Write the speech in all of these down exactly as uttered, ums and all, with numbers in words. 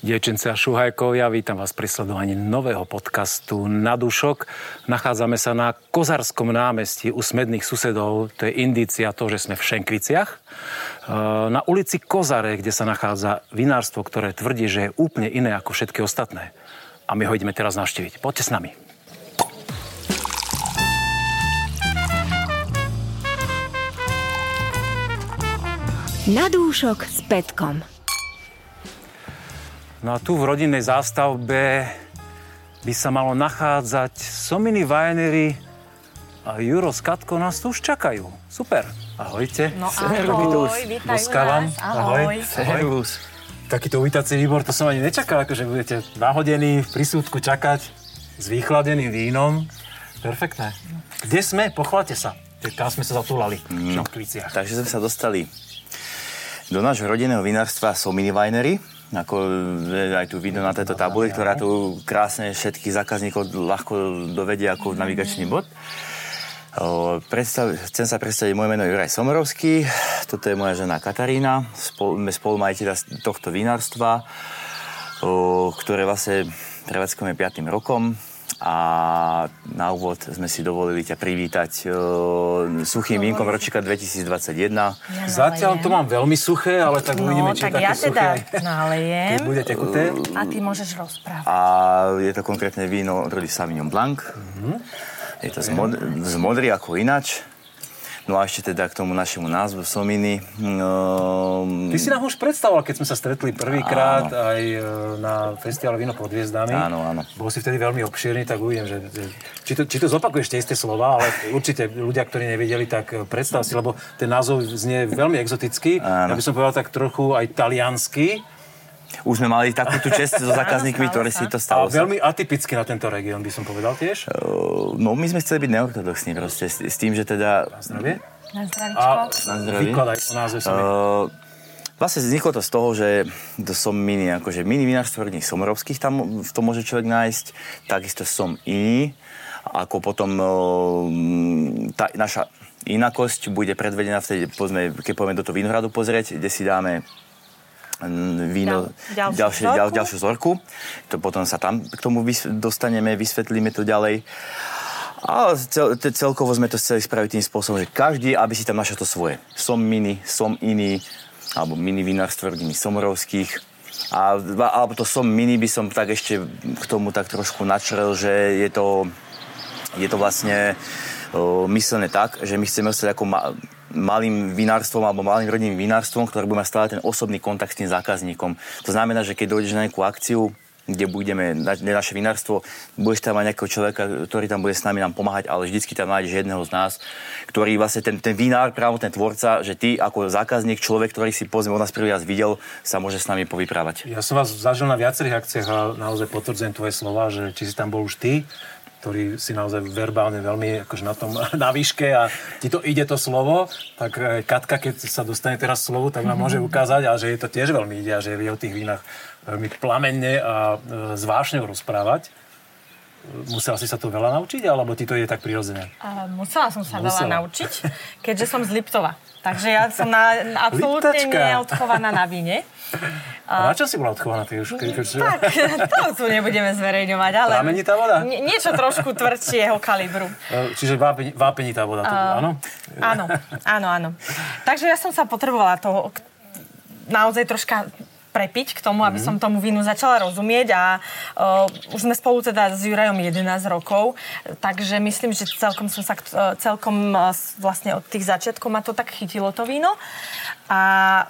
Dievčence a šuhajkovia, vítam vás pri sledovaní nového podcastu Na dušok. Nachádzame sa na Kozárskom námestí u smedných susedov. To je indícia toho, že sme v Šenkviciach. Na ulici Kozare, kde sa nachádza vinárstvo, ktoré tvrdí, že je úplne iné ako všetky ostatné. A my ho ideme teraz navštíviť. Poďte s nami. Na dúšok s Petkom. No a tu v rodinnej zástavbe by sa malo nachádzať Sominivinery a Juro s Katkou nás tu už čakajú. Super. Ahojte. No ahoj, vítajú nás. Ahoj. Servus. Takýto uvítací výbor, to som ani nečakal, akože budete nahodení v prísúdku čakať s vychladeným vínom. Perfektné. Kde sme? Pochváľte sa. Tam sme sa zatúlali v Šenkviciach. Takže sme sa dostali do nášho rodinného vinárstva Sominivinery. Ako aj tu vidno na tejto tabuli, ktorá tu krásne všetkých zákazníkov ľahko dovedie ako navigačný bod. Predstav, chcem sa predstaviť, moje meno je Juraj Somorovský, toto je moja žena Katarína, spol, spolumajiteľa tohto vinárstva, ktoré vlastne prevádzkujeme piatym rokom. A na úvod sme si dovolili ťa privítať e, suchým no, vínkom ročníka dvetisícdvadsaťjeden. Ja zatiaľ to mám veľmi suché, ale tak no, uvidíme, či tak také ja suché. No, tak ja teda nalejem. Keď bude tekuté. A ty môžeš rozprávať. A je to konkrétne víno od rody Sauvignon Blanc. Mm-hmm. Je to z, mod- z modrý ako ináč. No a ešte teda k tomu našemu názvu Sominy. Um, Ty si nám už predstavoval, keď sme sa stretli prvýkrát aj na festivale Víno pod hviezdami. Áno, áno. Bol si vtedy veľmi obšírny, tak uvidím, že či to, či to zopakuješ tie isté slova, ale určite ľudia, ktorí nevedeli, tak predstav si, lebo ten názov znie veľmi exotický. Áno. Ja by som povedal tak trochu aj taliansky. Už sme mali takú tú čest so zákazníkmi, ktorí si to stalo. A veľmi atypicky na tento región, by som povedal tiež. No, my sme chceli byť neortodoxní proste, s tým, že teda... Na zdravie. Na zdravičko. Na zdravie. Vykladaj to názov som. Uh, vlastne vzniklo to z toho, že to som mini, akože mini vinárstvo rodných Somorovských, tam v tom môže človek nájsť. Takisto som iný, ako potom uh, tá naša inakosť bude predvedená vtedy, pozme, keď poďme do toho Vinohradu pozrieť, kde si dáme víno, Ďal, ďalšiu, ďalšiu, zorku. ďalšiu zorku. To potom sa tam k tomu vys- dostaneme, vysvetlíme to ďalej. A cel- celkovo sme to chceli spraviť tým spôsobom, že každý, aby si tam našiel to svoje. Som mini, som iný, alebo mini vinárstvo rodiny Somorovských. A, alebo to som mini by som tak ešte k tomu tak trošku načrel, že je to, je to vlastne uh, myslené tak, že my chceme ostať ako... Ma- malým vinárstvom alebo malým rodinným vinárstvom, ktoré bude mať stále ten osobný kontakt s tým zákazníkom. To znamená, že keď dojdeš na nejakú akciu, kde budeme, na, na naše vinárstvo, budeš tam mať nejakého človeka, ktorý tam bude s nami nám pomáhať, ale vždycky tam nájdeš jedného z nás, ktorý vlastne ten, ten vinár, právo ten tvorca, že ty ako zákazník, človek, ktorý si pozme od nás prvý raz videl, sa môže s nami povyprávať. Ja som vás zažil na viacerých akciách a naozaj potvrdzujem tvoje slova, že či si tam bol už ty, ktorý si naozaj verbálne veľmi akože na tom na výške a ti to ide to slovo, tak Katka, keď sa dostane teraz slovu, tak nám mm-hmm. môže ukázať, a že je to tiež veľmi ide a že je o tých vínach veľmi plamenne a s vášňou rozprávať. Musela si sa to veľa naučiť, alebo ti to ide tak prirodzene? Uh, musela som sa musela. veľa naučiť, keďže som z Liptova. Takže ja som na, absolútne neodchovaná na víne. A na čo si bola odchovaná? Ty už, keď, keď tak, to tu nebudeme zverejňovať, ale... Vápenitá voda? Nie, niečo trošku tvrdšieho kalibru. Čiže vápenitá vápeni voda, to uh, áno? Áno, áno, áno. Takže ja som sa potrebovala toho naozaj troška... prepiť k tomu, aby som tomu vínu začala rozumieť a uh, už sme spolu teda s Jurajom jedenásť rokov, takže myslím, že celkom som sa uh, celkom uh, vlastne od tých začiatkov ma to tak chytilo to víno a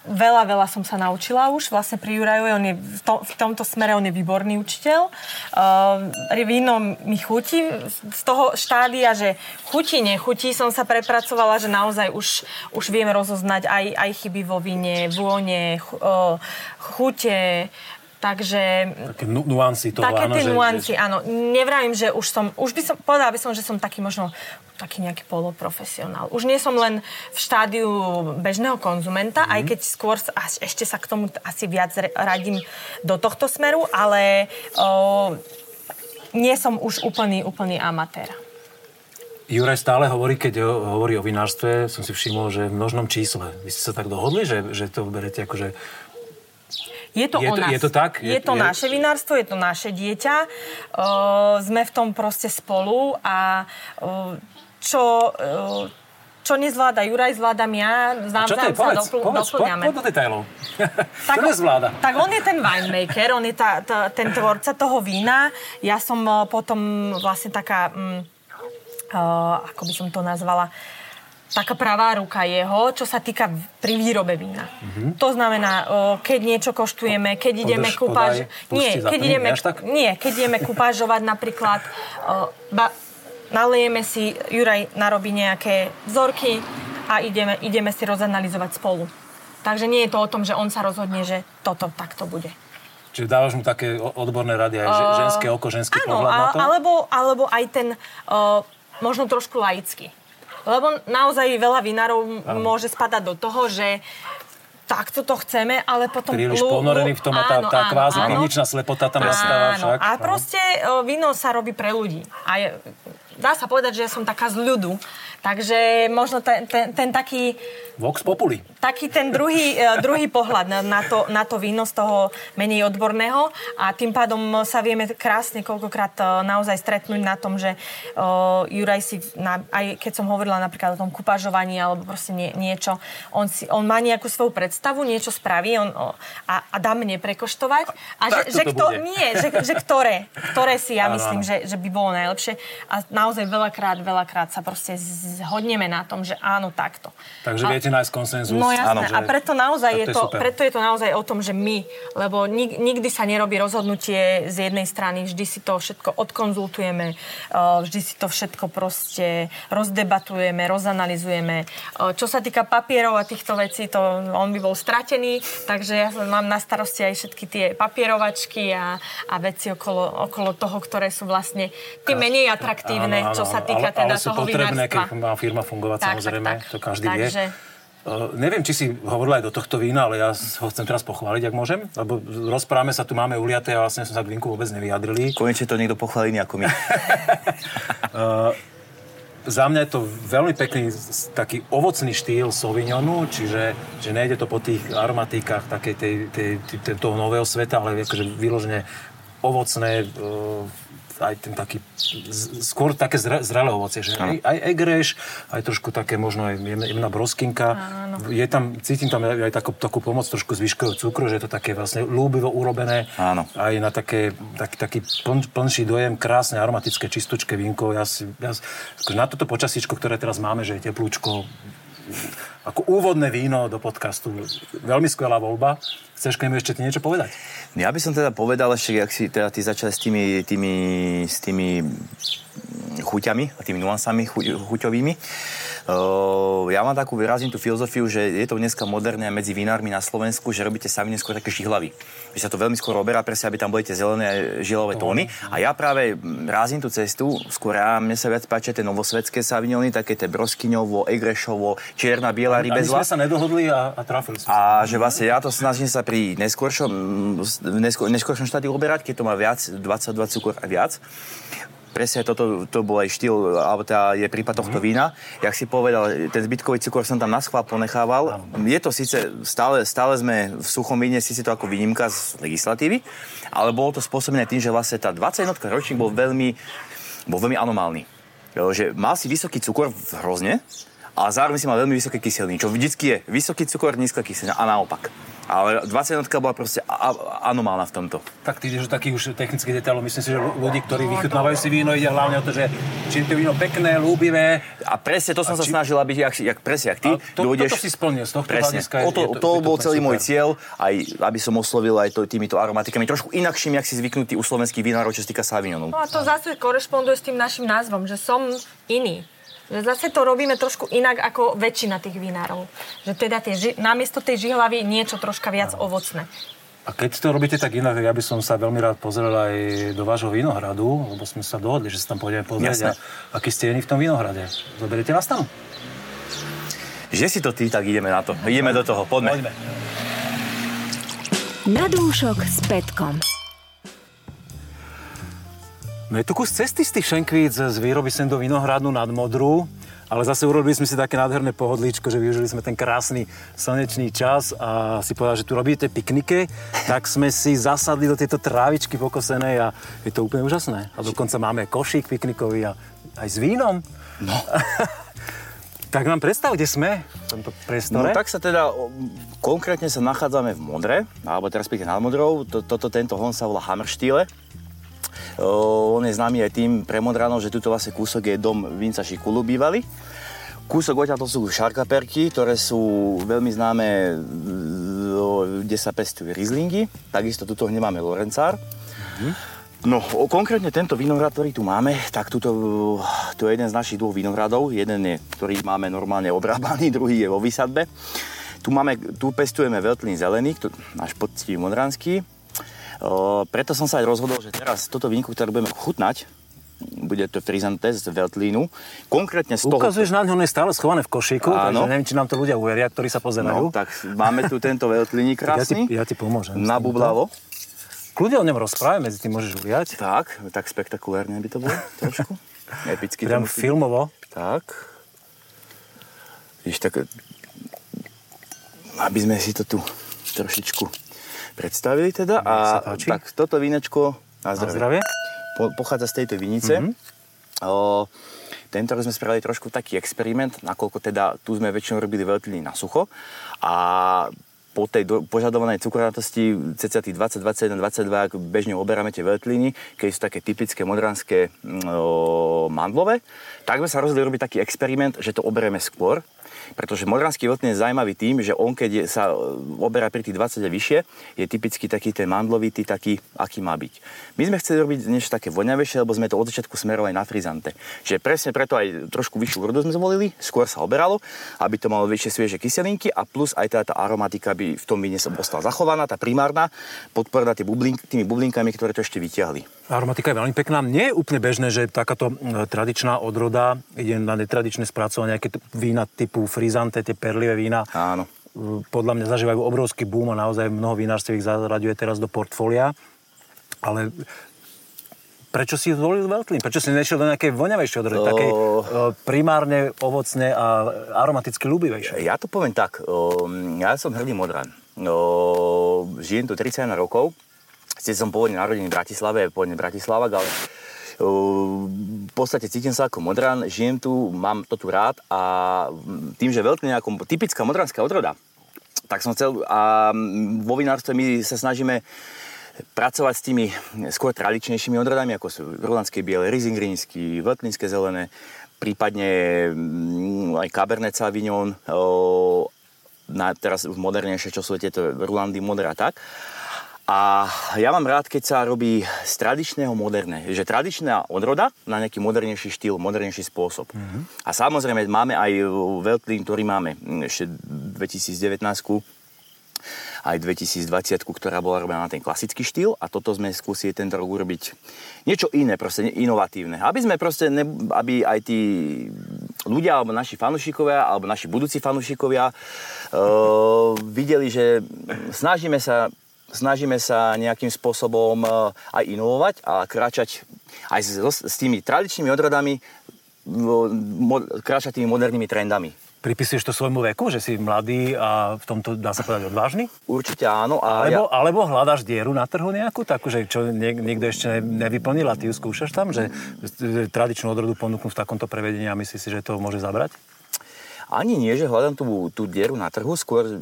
veľa, veľa som sa naučila už vlastne pri Jurajovi, on je v, to, v tomto smere on je výborný učiteľ. Uh, víno mi chutí z toho štádia, že chutí, nechutí, som sa prepracovala, že naozaj už, už viem rozoznať aj, aj chyby vo víne, vône, ch, uh, chute, takže... Také nu- nuancy toho, také áno. Také tie nuancy, že... áno. Nevravím, že už som... Už by som... Povedala by som, že som taký možno taký nejaký poloprofesionál. Už nie som len v štádiu bežného konzumenta, mm-hmm. aj keď skôr až, ešte sa k tomu asi viac radím do tohto smeru, ale o, nie som už úplný, úplný amatér. Juraj stále hovorí, keď hovorí o vinárstve, som si všimol, že v množnom čísle. Vy ste sa tak dohodli, že, že to berete akože... Je to, je to o nás. Je to tak? Je, je to je... naše vinárstvo, je to naše dieťa. Uh, sme v tom proste spolu a uh, čo... Uh, Čo nezvláda Juraj, zvládam ja. Znám, čo to je? Povedz, dopl- povedz, doplňame. Povedz do detailov. Tak, čo nezvláda? Tak on je ten winemaker, on je tá, tá, ten tvorca toho vína. Ja som potom vlastne taká, mm, uh, ako by som to nazvala, taká pravá ruka jeho, čo sa týka pri výrobe vína. Mm-hmm. To znamená, keď niečo koštujeme, keď ideme kúpaž... Nie, keď ideme, nie, keď ideme kúpažovať napríklad... Uh, ba, nalejeme si, Juraj narobí nejaké vzorky a ideme, ideme si rozanalizovať spolu. Takže nie je to o tom, že on sa rozhodne, že toto takto bude. Čiže dávaš mu také odborné rady, aj uh, ženské oko, ženský áno, pohľad na to? Áno, alebo, alebo aj ten uh, možno trošku laický. Lebo naozaj veľa vinárov áno. môže spadať do toho, že takto to chceme, ale potom... Príliš ponorený v tom a tá, áno, tá áno, kvázi kliničná slepota tam nastáva však. A proste uh, víno sa robí pre ľudí. A je, dá sa povedať, že ja som taká z ľudu. Takže možno ten, ten, ten taký... Vox populi. Taký ten druhý, druhý pohľad na, na, to, na to víno z toho menej odborného. A tým pádom sa vieme krásne koľkokrát naozaj stretnúť na tom, že uh, Juraj si... Na, aj keď som hovorila napríklad o tom kupažovaní alebo proste nie, niečo, on, si, on má nejakú svoju predstavu, niečo spraví on, oh, a, a dá mne prekoštovať. A, a že, že, kto, nie, že, že ktoré, ktoré si ja ano, myslím, ano. Že, že by bolo najlepšie. A naozaj naozaj veľakrát, veľakrát sa proste zhodneme na tom, že áno, takto. Takže a, viete nájsť konsenzus. No jasné, áno, že... a preto, naozaj je to, preto je to naozaj o tom, že my, lebo nik, nikdy sa nerobí rozhodnutie z jednej strany, vždy si to všetko odkonzultujeme, vždy si to všetko proste rozdebatujeme, rozanalizujeme. Čo sa týka papierov a týchto vecí, to on by bol stratený, takže ja mám na starosti aj všetky tie papierovačky a, a veci okolo, okolo toho, ktoré sú vlastne tie menej atraktívne. Áno, čo sa týka ale, teda ale toho vinárstva. Ale sú potrebné, keď má firma fungovať, tak, samozrejme, tak, tak. To každý Takže... vie. Uh, neviem, či si hovorila aj do tohto vína, ale ja ho chcem teraz pochváliť, ak môžem, lebo rozprávame sa, tu máme uliaté a vlastne som sa k vínku vôbec nevyjadrili. Konečne to niekto pochválil, nie ako my. uh, za mňa je to veľmi pekný, taký ovocný štýl Sauvignonu, čiže že nejde to po tých aromatikách takej tej, tej, tej, toho nového sveta, ale akože vyložene ovocné... Uh, aj ten taký, skôr také zre, zrelé ovocie, že aj, aj egreš, aj trošku také možno aj jemná broskinka. Áno. Je tam, cítim tam aj takú, takú pomoc trošku z výškového cukru, že je to také vlastne ľúbivo urobené. Áno. Aj na také, taký, taký pln, plnší dojem, krásne, aromatické, čistočké vínko. Ja si, ja, na toto počasíčko, ktoré teraz máme, že je teplúčko, ako úvodné víno do podcastu. Veľmi skvelá voľba. Chceš k nemu ešte ty niečo povedať? Ja by som teda povedal ešte, ak si teda ty začal s tými, tými, s tými chuťami a tými nuansami chuť, chuťovými. Uh, ja mám takú výrazím tú filozofiu, že je to dneska moderné medzi vinármi na Slovensku, že robíte sami neskôr také žihlavy. Že sa to veľmi skôr oberá presne, aby tam boli tie zelené žihlové tóny. A ja práve rázim tú cestu, skôr ja, mne sa viac páčia tie novosvedské Sauvignony, také tie broskyňovo, egrešovo, čierna, biela, rybezla. A my sme sa nedohodli a, a trafili sme sa. A že vlastne ja to snažím sa pri neskôršom, neskôr, neskôršom štádiu oberať, keď to má viac, dvadsaťdva cukor a viac. Presne toto to bol aj štýl, alebo tá je prípad tohto vína. Jak si povedal, ten zbytkový cukor som tam na schvál ponechával. Je to síce, stále, stále sme v suchom víne, síce to ako výnimka z legislatívy, ale bolo to spôsobené tým, že vlastne tá dvadsaťjednotka ročník bol veľmi, bol veľmi anomálny. Že mal si vysoký cukor v hrozne, ale zároveň si mal veľmi vysoké kyseliny, čo vždycky je vysoký cukor, nízka kyselina a naopak. Ale dvadsaťjednotka bola proste anomálna v tomto. Tak ty ideš do takých už technických detailov. Myslím si, že ľudí, ktorí vychutnávajú si víno, ide hlavne o to, že či je to víno pekné, ľúbivé. A presne to som či... sa snažil, aby jak, jak presne, jak ty to, dojdeš... Toto si splnil z tohto hľadiska. To, to, to bol celý môj cieľ, aj aby som oslovil aj to, týmito aromatikami. Trošku inakším, jak si zvyknutý u slovenských vinárov, čo sa týka Sauvignonu. No a to zase korešponduje s tým našim názvom, že som iný. Že zase to robíme trošku inak ako väčšina tých vinárov. Že teda tie, namiesto tej žihlavy niečo troška viac no. ovocné. A keď to robíte tak inak, ja by som sa veľmi rád pozrel aj do vášho vinohradu, lebo sme sa dohodli, že sa tam pôjdeme pozrieť. Aký ste iní v tom vinohrade? Zoberiete nás tam? Že si to ty, tak ideme na to. Ideme do toho, poďme. Poďme. Na dúšok s Petkom. No je tu kus cesty z tých Šenkvíc z výroby sem do Vinohradu nad Modrú. ale zase urobili sme si také nádherné pohodlíčko, že využili sme ten krásny slnečný čas a si povedal, že tu robíte piknike, tak sme si zasadli do tejto trávičky pokosenej a je to úplne úžasné. A dokonca máme košík piknikový a aj s vínom. No. Tak nám predstav, kde sme v tomto priestore. No tak sa teda, konkrétne sa nachádzame v Modre, alebo teraz pekne nad Modrou. Toto, tento hon sa volá Hammerstiele. O, on je známy aj tým pre Modranov, že tuto vlastne kúsok je dom Vinca Chiculu bývalý. Kúsok odtiaľto sú šarkaperky, ktoré sú veľmi známe, kde sa pestujú rizlingy. Takisto tuto nemáme Lorencár. Mhm. No, konkrétne tento vinohrad, ktorý tu máme, tak tuto, tu je jeden z našich dvoch vinohradov. Jeden je, ktorý máme normálne obrábaný, druhý je vo vysadbe. Tu, máme, tu pestujeme Veltlín zelený, náš poctivý modranský. E, preto som sa aj rozhodol, že teraz toto vínko, ktoré budeme chutnať, bude to frizanté z Veltlínu. Konkrétne z toho... Ukazuješ na ňu, on je stále schované v košíku, áno. Takže neviem, či nám to ľudia uveria, ktorí sa pozerajú. No, tak máme tu tento Veltlín krásny. Ja ti, ja ti pomôžem. Nabublavo. Kľudne o ňom rozprávame, medzi tým môžeš uliať. Tak, tak spektakulárne by to bolo trošku. Epicky. Priam filmovo. Tak. Víš, tak, aby sme si to tu trošičku predstavili teda. A tak toto vínečko na zdravie. Na zdravie. Po, pochádza z tejto vinice. Mm-hmm. O, tento sme spravili trošku taký experiment, nakoľko teda tu sme väčšinou robili Veltlín na sucho. A... po tej do, požadovanej cukranatosti cca tých dvadsať, dvadsaťjeden, dvadsaťdva, ak bežne oberáme tie veltlíny, keď sú také typické modranské o, mandlové, tak sme sa rozhodli robiť taký experiment, že to oberieme skôr, pretože modranský veltlín je zaujímavý tým, že on keď sa oberá pri tých dvadsať a vyššie, je typicky taký ten mandlovitý, taký, aký má byť. My sme chceli robiť niečo také voňavejšie, lebo sme to od začiatku smerovali na frizante. Čiže presne preto aj trošku vyššiu úrodu sme zvolili, skôr sa oberalo, aby to malo väčšie svieže kyselinky a plus aj teda tá aromatika aby v tom víne som ostala zachovaná, tá primárna, podporená tými, bublink, tými bublinkami, ktoré to ešte vyťahli. Aromatika je veľmi pekná. Nie je úplne bežné, že takáto tradičná odroda ide na netradičné spracovanie, nejaké vína typu frizante, tie perlivé vína. Áno. Podľa mňa zažívajú obrovský boom a naozaj mnoho vinárstiev ich zaraďuje teraz do portfólia. Ale prečo si zvolil Veltlín? Prečo si nešiel do nejakej voňavejšej odrody, oh. takej primárne ovocne a aromaticky ľúbivejšej? Ja to poviem tak, ja som hrdý Modran. Žijem tu tridsaťjeden rokov, sice som pôvodne narodený v Bratislave, pôvodne Bratislavák, ale v podstate cítim sa ako Modran, žijem tu, mám to tu rád a tým, že Veltlín je ako typická modranská odroda, tak som chcel a vo vinárstve my sa snažíme pracovať s tými skôr tradičnejšími odradami, ako sú rulanské biele, rizingrínsky, veltlínske zelené, prípadne aj Cabernet Sauvignon, o, na, teraz v modernejšie, čo sú tieto Rulandy modrá, tak. A ja mám rád, keď sa robí z tradičného moderné, že tradičná odroda na nejaký modernejší štýl, modernejší spôsob. Mm-hmm. A samozrejme máme aj Veltlín, ktorý máme ešte dvetisícdevätnásť aj dvetisícdvadsať, ktorá bola robená na ten klasický štýl a toto sme skúsili tento rok urobiť niečo iné, proste inovatívne. Aby sme proste, ne, aby aj tí ľudia, alebo naši fanúšikovia, alebo naši budúci fanúšikovia e, videli, že snažíme sa, snažíme sa nejakým spôsobom aj inovovať a kráčať aj s, s tými tradičnými odradami, kráčať tými modernými trendami. Pripisuješ to svojmu veku, že si mladý a v tomto, dá sa povedať, odvážny? Určite áno. A alebo, ja... alebo hľadaš dieru na trhu nejakú takú, že čo niekto ešte nevyplnil a ty ju skúšaš tam, že tradičnú odrodu ponúknú v takomto prevedení a myslíš si, že to môže zabrať? Ani nie, že hľadám tú, tú dieru na trhu, skôr,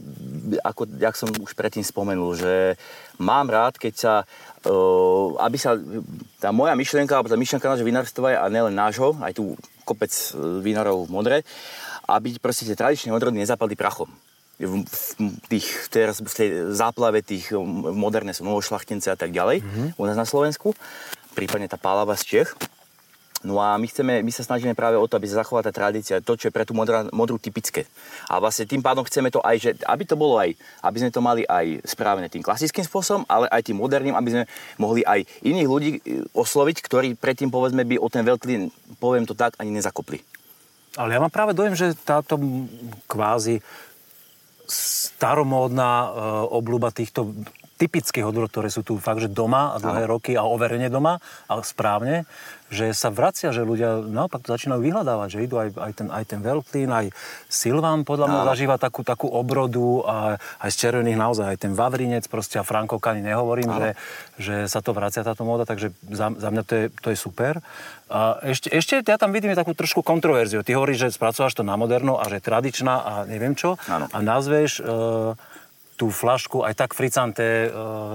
ako jak som už predtým spomenul, že mám rád, keď sa, e, aby sa tá moja myšlienka, alebo tá myšlienka nášho vinárstva a nielen nášho, aj tu kopec vinárov v Modre, aby proste tie tradičné odrody nezapadli prachom. V, tých, teraz, v tej záplave tých moderné sú novošľachtence a tak ďalej, mm-hmm. u nás na Slovensku, prípadne tá pálava z Čech. No a my, chceme, my sa snažíme práve o to, aby sa zachovala tá tradícia, to, čo je pre tú modra, modru typické. A vlastne tým pádom chceme to aj, že, aby to bolo aj, aby sme to mali aj správne tým klasickým spôsobom, ale aj tým moderným, aby sme mohli aj iných ľudí osloviť, ktorí predtým, povedzme, by o ten Veltlín, poviem to tak, ani nezakopli. Ale ja mám práve dojem, že táto kvázi staromódna obľuba týchto typických odrôd, ktoré sú tu fakt, že doma a dlhé Aha. roky a overene doma a správne, že sa vracia, že ľudia naopak to začínajú vyhľadávať, že idú aj, aj ten, aj ten Veltlín, aj Silván podľa mňa no. zažíva takú, takú obrodu a aj z červených naozaj, aj ten Vavrinec proste a Frankovka ani nehovorím, že, že sa to vracia táto móda, takže za, za mňa to je, to je super. A ešte, ešte ja tam vidím takú trošku kontroverziu. Ty hovoríš, že spracováš to na moderno a že tradičná a neviem čo ano. A nazveš e, tú flašku aj tak fricante e,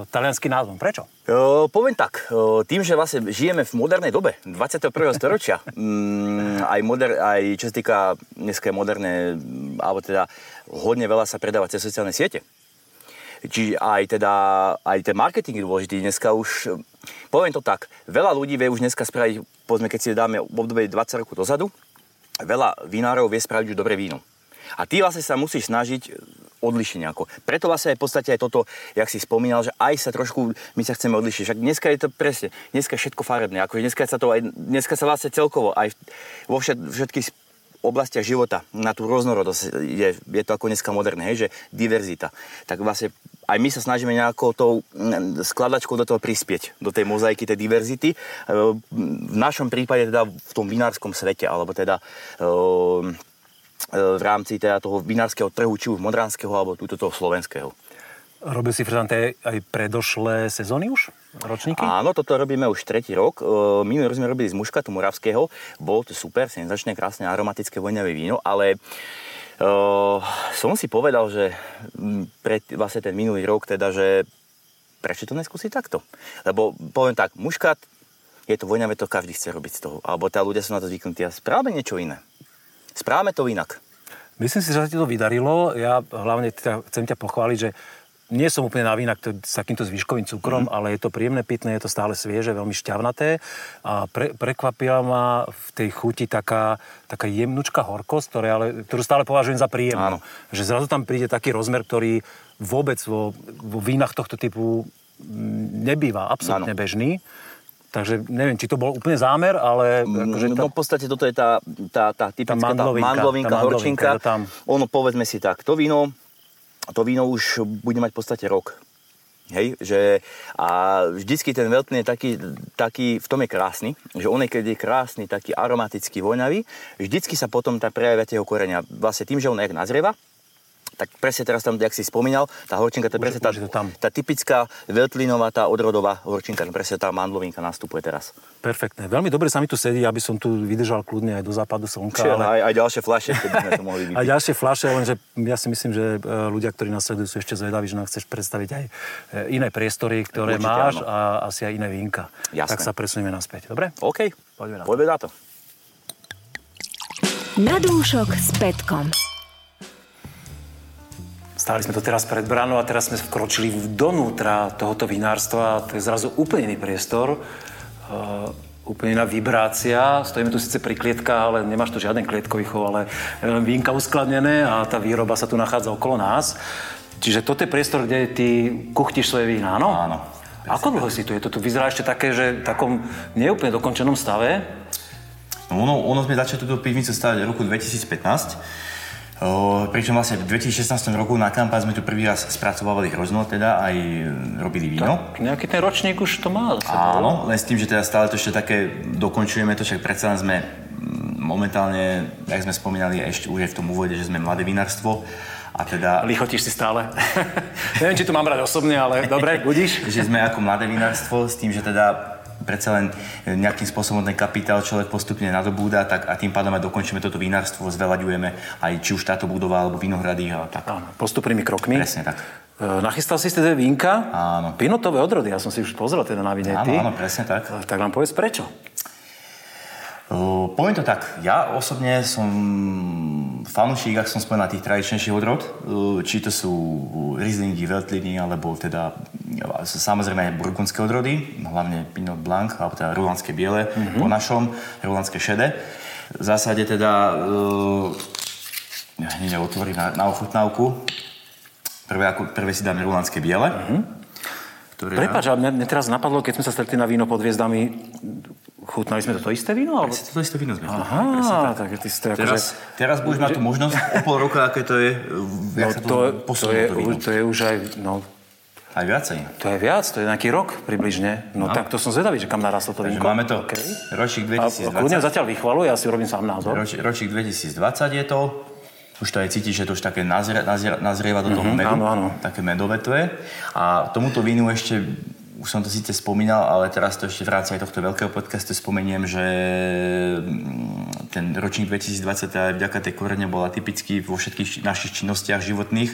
talianským názvom. Prečo? E, poviem tak, e, tým, že vlastne žijeme v modernej dobe, dvadsiateho prvého storočia, mm, aj, moder, aj čo sa týka dneska moderné, alebo teda hodne veľa sa predáva cez sociálne siete. Čiže aj teda, aj ten marketing je dôležitý dneska už, poviem to tak, veľa ľudí vie už dneska spraviť, povedzme, keď si dáme v obdobie dvadsať rokov dozadu, veľa vinárov vie spraviť už dobré víno. A ty vlastne sa musíš snažiť odlišiť nejako. Preto vlastne aj v podstate aj toto, jak si spomínal, že aj sa trošku, my sa chceme odlišiť. Však dneska je to presne, dneska je všetko farebné. Akože dneska sa to aj, dneska sa vlastne celkovo aj vo všet, všetkých oblastiach života na tú rôznorodosť je, je to ako dneska moderné, hej, že diverzita. Tak vlastne aj my sa snažíme nejakou tou skladačkou do toho prispieť, do tej mozaiky, tej diverzity. V našom prípade teda v tom vinárskom svete, alebo teda v rámci teda toho vinárskeho trhu, či už modránskeho, alebo túto toho slovenského. Robil si frizante aj predošlé sezóny už? Ročníky? Áno, toto robíme už tretí rok. Minulý rok sme robili z muškatu moravského. Bolo to super, senzačné, krásne, aromatické vojnavé víno, ale uh, som si povedal, že pre, vlastne ten minulý rok, teda, že prečo to neskúsiť takto? Lebo poviem tak, muškat, je to vojnavé, to každý chce robiť z toho. Alebo tá ľudia sú na to zvyknutí a správame niečo iné. Správame to inak. Myslím si, že sa ti to vydarilo. Ja hlavne teda chcem ťa pochváliť, že nie som úplne na vínak s takýmto zvyškovým cukrom, mm-hmm. ale je to príjemné, pitné, je to stále svieže, veľmi šťavnaté. A pre, prekvapila ma v tej chuti taká, taká jemnučká horkosť, ktoré, ale, ktorú stále považujem za príjemnú. Áno. Že zrazu tam príde taký rozmer, ktorý vôbec vo, vo vínach tohto typu nebýva absolútne Áno. bežný. Takže neviem, či to bol úplne zámer, ale... Akože tá... No v podstate toto je tá, tá, tá typická tá mandlovinka, tá mandlovinka, tá horčinka. Tam... Ono, povedzme si tak, to víno, to víno už bude mať v podstate rok. Hej, že... A vždycky ten Veltlín je taký, taký, v tom je krásny, že on je, keď je krásny, taký aromatický, voňavý, vždycky sa potom tá prejavia tieho korenia. Vlastne tým, že on je jak nazrieva, tak presne teraz tam, jak si spomínal, tá horčinka, to je presne tá, tá typická veltlínová, tá odrodová horčinka, presne tá mandlovinka nastupuje teraz. Perfektné. Veľmi dobre sa mi tu sedí, aby som tu vydržal kľudne aj do západu slnka. Čiže, ale... aj, aj ďalšie fľaše, keby sme to mohli vypiť. Aj ďalšie fľaše, lenže ja si myslím, že ľudia, ktorí nás sledujú, sú ešte zvedaví, že nám chceš predstaviť aj iné priestory, ktoré Určite, máš áno. a asi aj iné vínka. Jasné. Tak sa presunieme naspäť, dobre? OK, poďme na to. Poďme na to. Na dúšok s Petkom. Stáli sme to teraz pred bránou a teraz sme vkročili donútra tohoto vinárstva. To je zrazu úplne iný priestor, uh, úplne iná vibrácia. Stojíme tu síce pri klietkách, ale nemáš tu žiaden klietkový chov, ale len vínka uskladnené a tá výroba sa tu nachádza okolo nás. Čiže toto je priestor, kde ty kuchtíš svoje vína, áno? Áno. Ako dlho si tu? Je to tu vyzerá ešte také, že v takom neúplne dokončenom stave? No ono, ono sme začali túto pivnicu stavať v roku dvetisícpätnásť. Uh, pričom vlastne v dvetisícšestnástom roku na kampani sme tu prvý raz spracovávali hrozno, teda aj robili víno. To, nejaký ten ročník už to mal. Áno, len s tým, že teda stále to ešte také dokončujeme to, však predsa len sme momentálne, jak sme spomínali ešte už v tom úvode, že sme mladé vinárstvo a teda... Lichotíš si stále. Neviem, či to mám brať osobne, ale dobre, budíš. Že sme ako mladé vinárstvo s tým, že teda predsa len nejakým spôsobom ten kapitál človek postupne nadobúda, tak a tým pádom aj dokončíme toto vinárstvo, zveľaďujeme aj či už táto budova, alebo vinohrady a tak. Áno, postupnými krokmi. Presne tak. E, nachystal si ste dve vínka? Áno. Pinotové odrody, ja som si už pozrel teda na vinety. Áno, áno, presne tak. E, tak vám povedz prečo? E, poviem to tak, ja osobne som fanúšik, ak som spomenal tých tradičnejších odrod, e, či to sú Rieslingy, Veltliny, alebo teda samozrejme aj burgundské odrody, hlavne Pinot Blanc, alebo teda rulandské biele, mm-hmm. po našom, rulandské šedé. V zásade teda, e, ja hneď otvorím na, na ochutnávku, prvé, ako, prvé si dáme rulandské biele. Mm-hmm. Prepáč, ale mne teraz napadlo, keď sme sa stretli na víno pod hviezdami, chutnali sme toto isté víno? Ale... Presne, toto isté víno sme chutnali. Aha, presne, tak. tak ty ste akože... Teraz, teraz budeš mať tú možnosť o pol roka, aké to je, no, jak sa to, to posúva to víno. To je už aj, no... Aj viacej. To je viac, to je nejaký rok približne. No, no. Tak to som zvedavý, že kam narastlo to vínko. Máme to okay. Ročík dvetisícdvadsať. A kľudne zatiaľ vychvaluj, ja si robím sám názor. Roč, ročík dvetisícdvadsať je to. Už to aj cítiš, že to už také nazrie, nazrie, nazrieva do toho mm-hmm, medu. Áno, áno. Také medové to je. A tomuto vínu ešte, už som to síce spomínal, ale teraz to ešte v rámci aj tohto veľkého podcastu spomeniem, že ten ročník dvetisícdvadsať vďaka tej korene bola typicky vo všetkých našich činnostiach životných.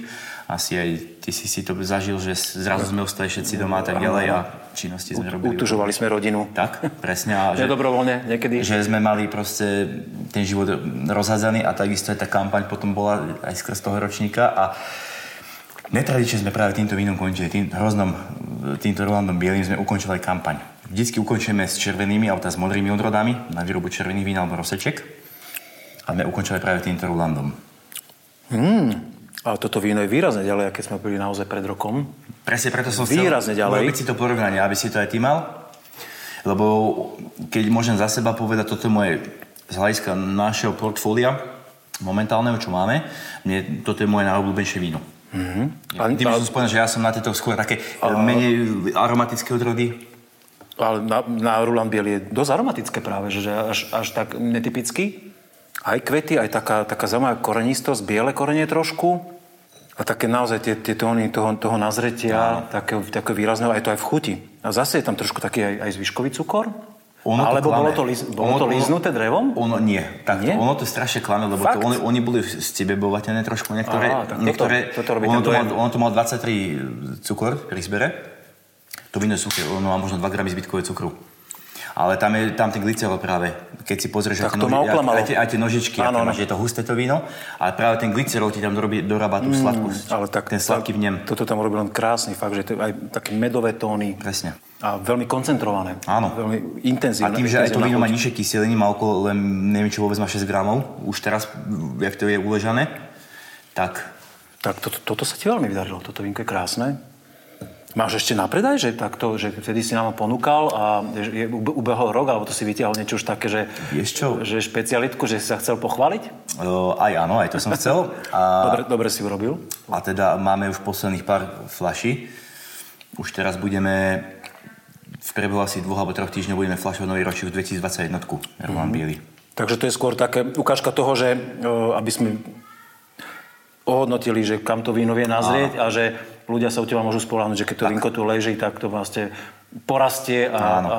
Asi aj ty si si to zažil, že zrazu sme ostali všetci doma a tak ďalej a činnosti sme robili. Utužovali sme rodinu. Tak, presne. A že, nedobrovoľne niekedy. Že sme mali proste ten život rozhádzaný a takisto aj tá kampaň potom bola aj skrz toho ročníka a netradične sme práve týmto vínom končili. Tým hroznom, týmto Rolandom bielým sme ukončovali kampaň. Vždycky ukončujeme s červenými, alebo s modrými odrodami na výrobu červených vín alebo roseček. A sme ukončili práve týmto Rulandom. Hmm. Ale toto víno je výrazne ďalej, aké sme byli naozaj pred rokom. Presne, preto som chcel urobiť si to porovnanie, aby si to aj ty mal. Lebo keď môžem za seba povedať, toto je moje z hľadiska našeho portfólia momentálneho, čo máme, mne, toto je moje najobľúbenšie víno. Mm-hmm. Ja, tým a... som spomenul, že ja som na tieto skôr také a... menej aromatické odrody. Ale na, na Ruland biely je dosť aromatické práve, že až, až tak netypický. Aj kvety, aj taká, taká zaujímavá korenistosť, biele korenie trošku. A také naozaj tie, tie tóny toho, toho nazretia, takého výrazného, aj to aj v chuti. A zase je tam trošku taký aj, aj zvyškový cukor. Ono alebo to bolo to, bolo ono, to líznuté drevom? Ono nie. Tak nie? Ono to strašne klame, lebo to, oni, oni boli stebebovateľné trošku. Niektoré, Aha, tak niektoré, toto, toto robí ono, to mal, ono to mal dvadsaťtri cukor pri zbere. To víno je suché, ono má možno dva gramy zbytkové cukru. Ale tam je tam ten glycerol práve. Keď si pozrieš, aj, noži, aj, aj, tie, aj tie nožičky, áno, máš, je to husté to víno. Ale práve ten glycerol ti tam dorobí, dorába tú sladkosť. Mm, ale tak, ten sladký v nem. Toto tam robí len krásny fakt, že to aj také medové tóny. Presne. A veľmi koncentrované. Áno. Veľmi intenzívne. A tým, že aj to víno má nižšie kyseliny, má okolo, len neviem čo vôbec má šesť gramov. Už teraz, jak to je uležané, tak... Tak to, to, toto sa ti veľmi vydarilo. Toto vínko je krásne. Máš ešte na predaj, že takto, že vtedy si nám ponúkal a je ubehol rok, alebo to si vytiahol niečo už také, že, že špecialitku, že si sa chcel pochváliť? Uh, aj áno, aj to som chcel. A... Dobre, dobre si urobil. A teda máme už posledných pár fľaší. Už teraz budeme, v priebehu asi dvoch alebo troch týždňov budeme fľašovať nový ročník dvetisícdvadsaťjednotku Roland biely. Takže to je skôr také ukážka toho, že uh, aby sme ohodnotili, že kam to víno vie nazrieť a, a že ľudia sa u teba môžu spoľahnúť, že keď to tak. Vínko tu leží, tak to vlastne porastie a, a,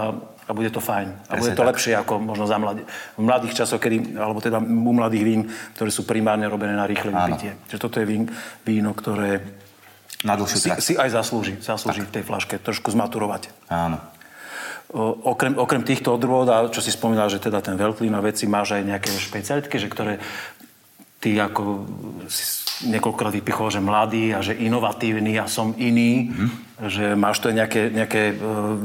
a bude to fajn. A Presne bude to tak. Lepšie ako možno za mladí, v mladých časoch, kedy, alebo teda u mladých vín, ktoré sú primárne robené na rýchle vypitie. Čiže toto je vín, víno, ktoré na si, si aj zaslúži, zaslúži v tej fľaške trošku zmaturovať. Áno. O, okrem, okrem týchto odrôd, a čo si spomínal, že teda ten Veltlín a veci, máš aj nejaké špecialitky, že ktoré ty ako si niekoľkokrát vypichol, že mladý a že inovatívny a som iný, mm. že máš to nejaké, nejaké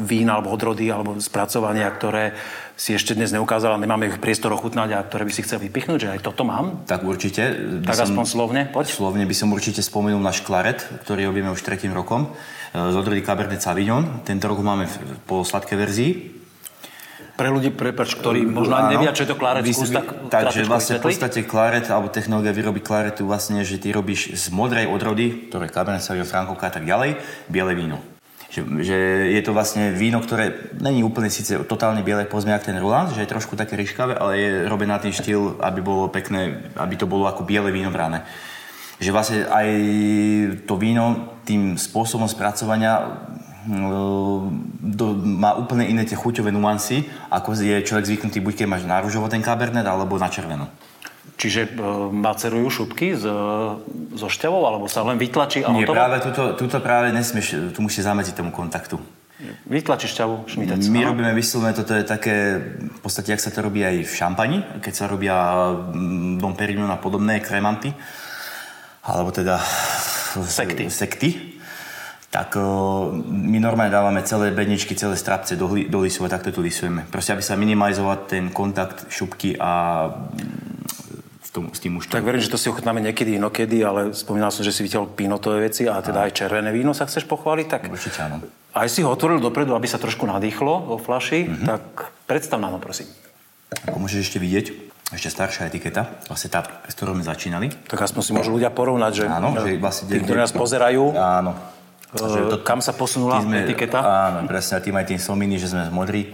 vína alebo odrody alebo spracovania, ktoré si ešte dnes neukázal a nemáme ich priestor ochutnať a ktoré by si chcel vypichnúť, že aj toto mám? Tak určite. Tak som, aspoň slovne, poď. Slovne by som určite spomenul náš klaret, ktorý robíme už tretím rokom, z odrody Cabernet Sauvignon. Tento rok máme po sladkej verzii. Pre ľudí, prepáč, ktorí možno ani nevia, čo je to klaret. Skús tak krátko vysvetliť. Takže vlastne v podstate klaret, alebo technológia výroby klaretu vlastne, že ty robíš z modrej odrody, ktoré Cabernet Sauvignon, Frankovka a tak ďalej, biele víno. Že, že je to vlastne víno, ktoré není úplne síce totálne biele pozme, jak ten Roland, že je trošku také ryškavé, ale je robená tým štýl, aby bolo pekné, aby to bolo ako biele víno brané. Že vlastne aj to víno tým spôsobom spracovania Do, má úplne iné tie chuťové nuancy, ako je človek zvyknutý, buď keď máš na ružovo ten Cabernet, alebo na červeno. Čiže e, macerujú šupky z, zo šťavou, alebo sa len vytlačí a hotovo? Nie, práve tuto, tuto práve nesmieš, tu musíš zamedziť tomu kontaktu. Vytlačíš šťavu, šmitec. My aha. robíme vyslovene, toto je také, v podstate, jak sa to robí aj v šampani, keď sa robia Dom Perignon a podobné, kremanty, alebo teda sekty. sekty. Tak my normálne dávame celé bedničky, celé strapce do, do lisu a takto tu lisujeme. Proste, aby sa minimalizoval ten kontakt šupky a v tom, s tým už... Tak verím, že to si ochutnáme niekedy inokedy, ale spomínal som, že si vytiahol pinotové veci a teda a. aj červené víno sa chceš pochváliť, tak... Určite áno. Aj si ho otvoril dopredu, aby sa trošku nadýchlo vo fľaši, mm-hmm. tak predstav nám, prosím. Ako môžeš ešte vidieť, ešte staršia etiketa, vlastne tá, s ktorou my začínali. Tak aspoň si môžu ľudia porovnať, že, áno, že vlastne tí, ktorí nás pozerajú. Áno. To, kam sa posunula sme, etiketa? Áno, presne. A tým aj tým sominy, že sme modrí.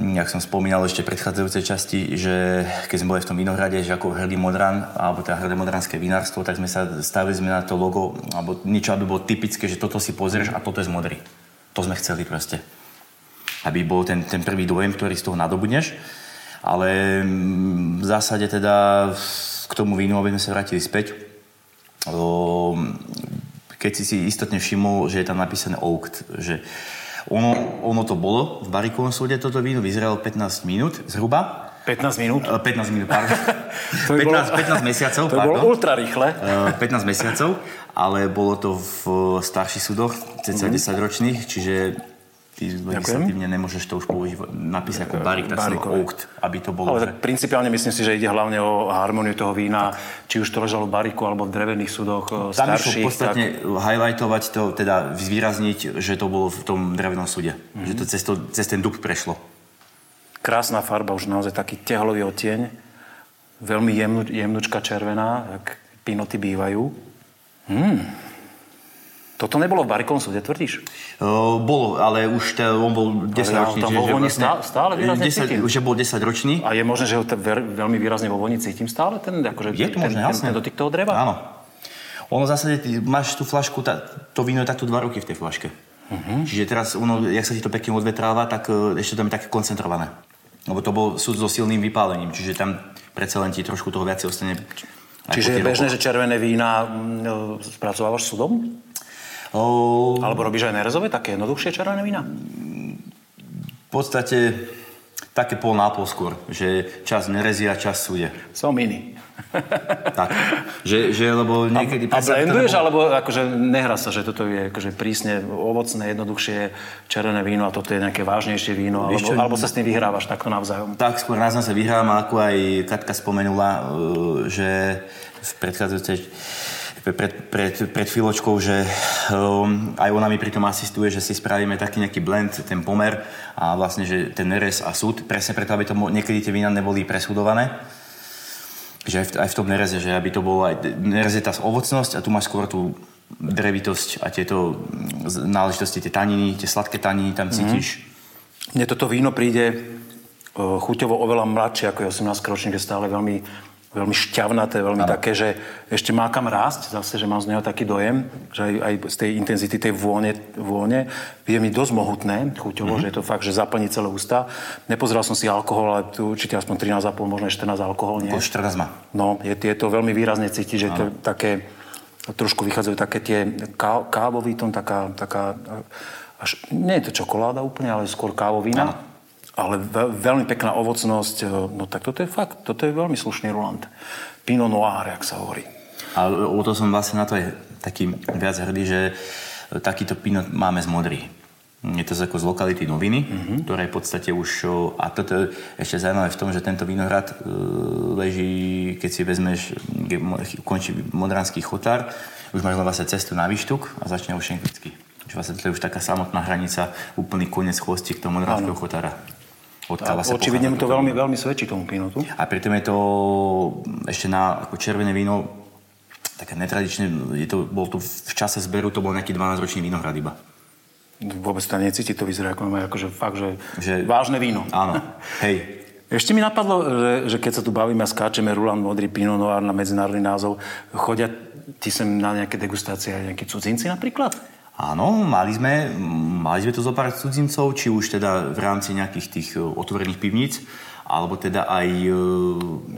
Jak som spomínal ešte v predchádzajúcej časti, že keď sme boli v tom Vinohrade, že ako Hrdý Modran, alebo teda Hrdé Modranské vinárstvo, tak sme sa stavili sme na to logo, alebo niečo, aby bolo typické, že toto si pozrieš a toto je z modrý. To sme chceli proste. Aby bol ten, ten prvý dojem, ktorý z toho nadobudneš. Ale v zásade teda k tomu vínu, aby sme sa vrátili späť, o, keď si si istotne všimol, že je tam napísané oakt, že ono, ono to bolo v barikovom súde, toto víno vyzeralo pätnásť minút zhruba. pätnásť minút? pätnásť minút, pardon. pätnásť, bolo, pätnásť mesiacov, to pardon. To bolo ultra rýchle. pätnásť mesiacov, ale bolo to v starších súdoch, cca mm. desaťročných, čiže ty legislatívne nemôžeš to už používať, napísať ako barik, tak som oakt, aby to bolo... Ale tak principiálne myslím si, že ide hlavne o harmóniu toho vína, tak. Či už to ležalo v bariku, alebo v drevených súdoch tam starších. Tam išlo podstatne tak... highlightovať to, teda zvýrazniť, že to bolo v tom drevenom súde. Mm-hmm. Že to cez, to cez ten dub prešlo. Krásna farba, už naozaj taký tehlový odtieň. Veľmi jemnu, jemnučka červená, jak pinoty bývajú. Hmm... Toto nebolo v barikovom súde, tvrdíš? Uh, bolo, ale už te, on bol desaťročný. Ale tam vo voni stále, stále výrazne cítim. Už bol desaťročný. A je možné, že ho te, veľmi výrazne vo voni cítim stále? Ten, akože, je to možné, jasné. Ten dotyk toho dreva? Áno. Ono v zásade, ty máš tú flašku, tá, to víno je takto dva roky v tej flaške. Uh-huh. Čiže teraz, ono, jak sa ti to pekne odvetráva, tak ešte tam je také koncentrované. Lebo to bol súd so silným vypálením, čiže tam predsa len ti trošku toho viacej ostane. Čiže je bežné, že červené vína no, spracovávaš súdom? O... Alebo robíš aj nerezové, také jednoduchšie červené vína? V podstate také pol na pol skôr, že čas nerezí a čas súde. Som iný. Tak, že, že lebo niekedy... A, a blenduješ, alebo akože nehrá sa, že toto je akože prísne ovocné, jednoduchšie červené víno a toto je nejaké vážnejšie víno, alebo, alebo sa s tým vyhrávaš takto navzájom? Tak, skôr nás sa vyhrávam, ako aj Katka spomenula, že v predchádzajúcej... Pred, pred, pred chvíľočkou, že um, aj ona mi pri tom asistuje, že si spravíme taký nejaký blend, ten pomer a vlastne, že ten nerez a súd, presne preto, aby to mo- niekedy tie vína neboli presúdované. Že aj v, aj v tom nereze, že aby to bolo aj... Nerez je tá ovocnosť a tu máš skôr tú drevitosť a tieto náležitosti, tie taniny, tie sladké taniny tam cítiš. Mm-hmm. Mne toto víno príde uh, chuťovo oveľa mladšie, ako je osemnásťročný, kde stále veľmi... veľmi šťavnaté, veľmi ano. Také, že ešte má kam rásť, zase, že mám z neho taký dojem, že aj, aj z tej intenzity, tej vône, vône je mi dosť mohutné, chuťovo, mm-hmm. že je to fakt, že zaplní celé ústa. Nepozeral som si alkohol, ale tu určite aspoň trinásť a pol, možno štrnásť alkohol, nie? štrnásť má. No, je, je to veľmi výrazne cíti, že to také, trošku vychádzajú také tie ká, kávový tón, taká, taká až, nie je to čokoláda úplne, ale skôr kávovina. Ano. Ale veľmi pekná ovocnosť. No tak toto je fakt, toto je veľmi slušný Roland. Pinot Noir, jak sa hovorí. A o to som vlastne na to je taký viac hrdý, že takýto Pinot máme z modrý. Je to ako z lokality Noviny, mm-hmm. ktoré v podstate už... A toto je ešte zaujímavé v tom, že tento vinohrad leží, keď si vezmeš, končí modranský Chotár, už máš vlastne cestu na Výštuk a začne už Šenkyrsky. Vlastne to je už taká samotná hranica, úplný koniec chvostík toho modranského Chotára. Očividne mu to veľmi, veľmi svedčí tomu pinotu. A pritom je to ešte na ako červené víno, také netradičné, je to, bol to v čase zberu, to bol nejaký dvanásťročný vinohrad iba. Vôbec to necíti, to vyzerá ako, akože fakt, že, že vážne víno. Áno, hej. Ešte mi napadlo, že, že keď sa tu bavíme a skáčeme Roland Modrý, Pinot Noir na medzinárodný názov, chodia ti sem na nejaké degustácie aj nejakí cudzinci napríklad? Áno, mali sme, mali sme to zo pár cudzincov, či už teda v rámci nejakých tých otvorených pivníc, alebo teda aj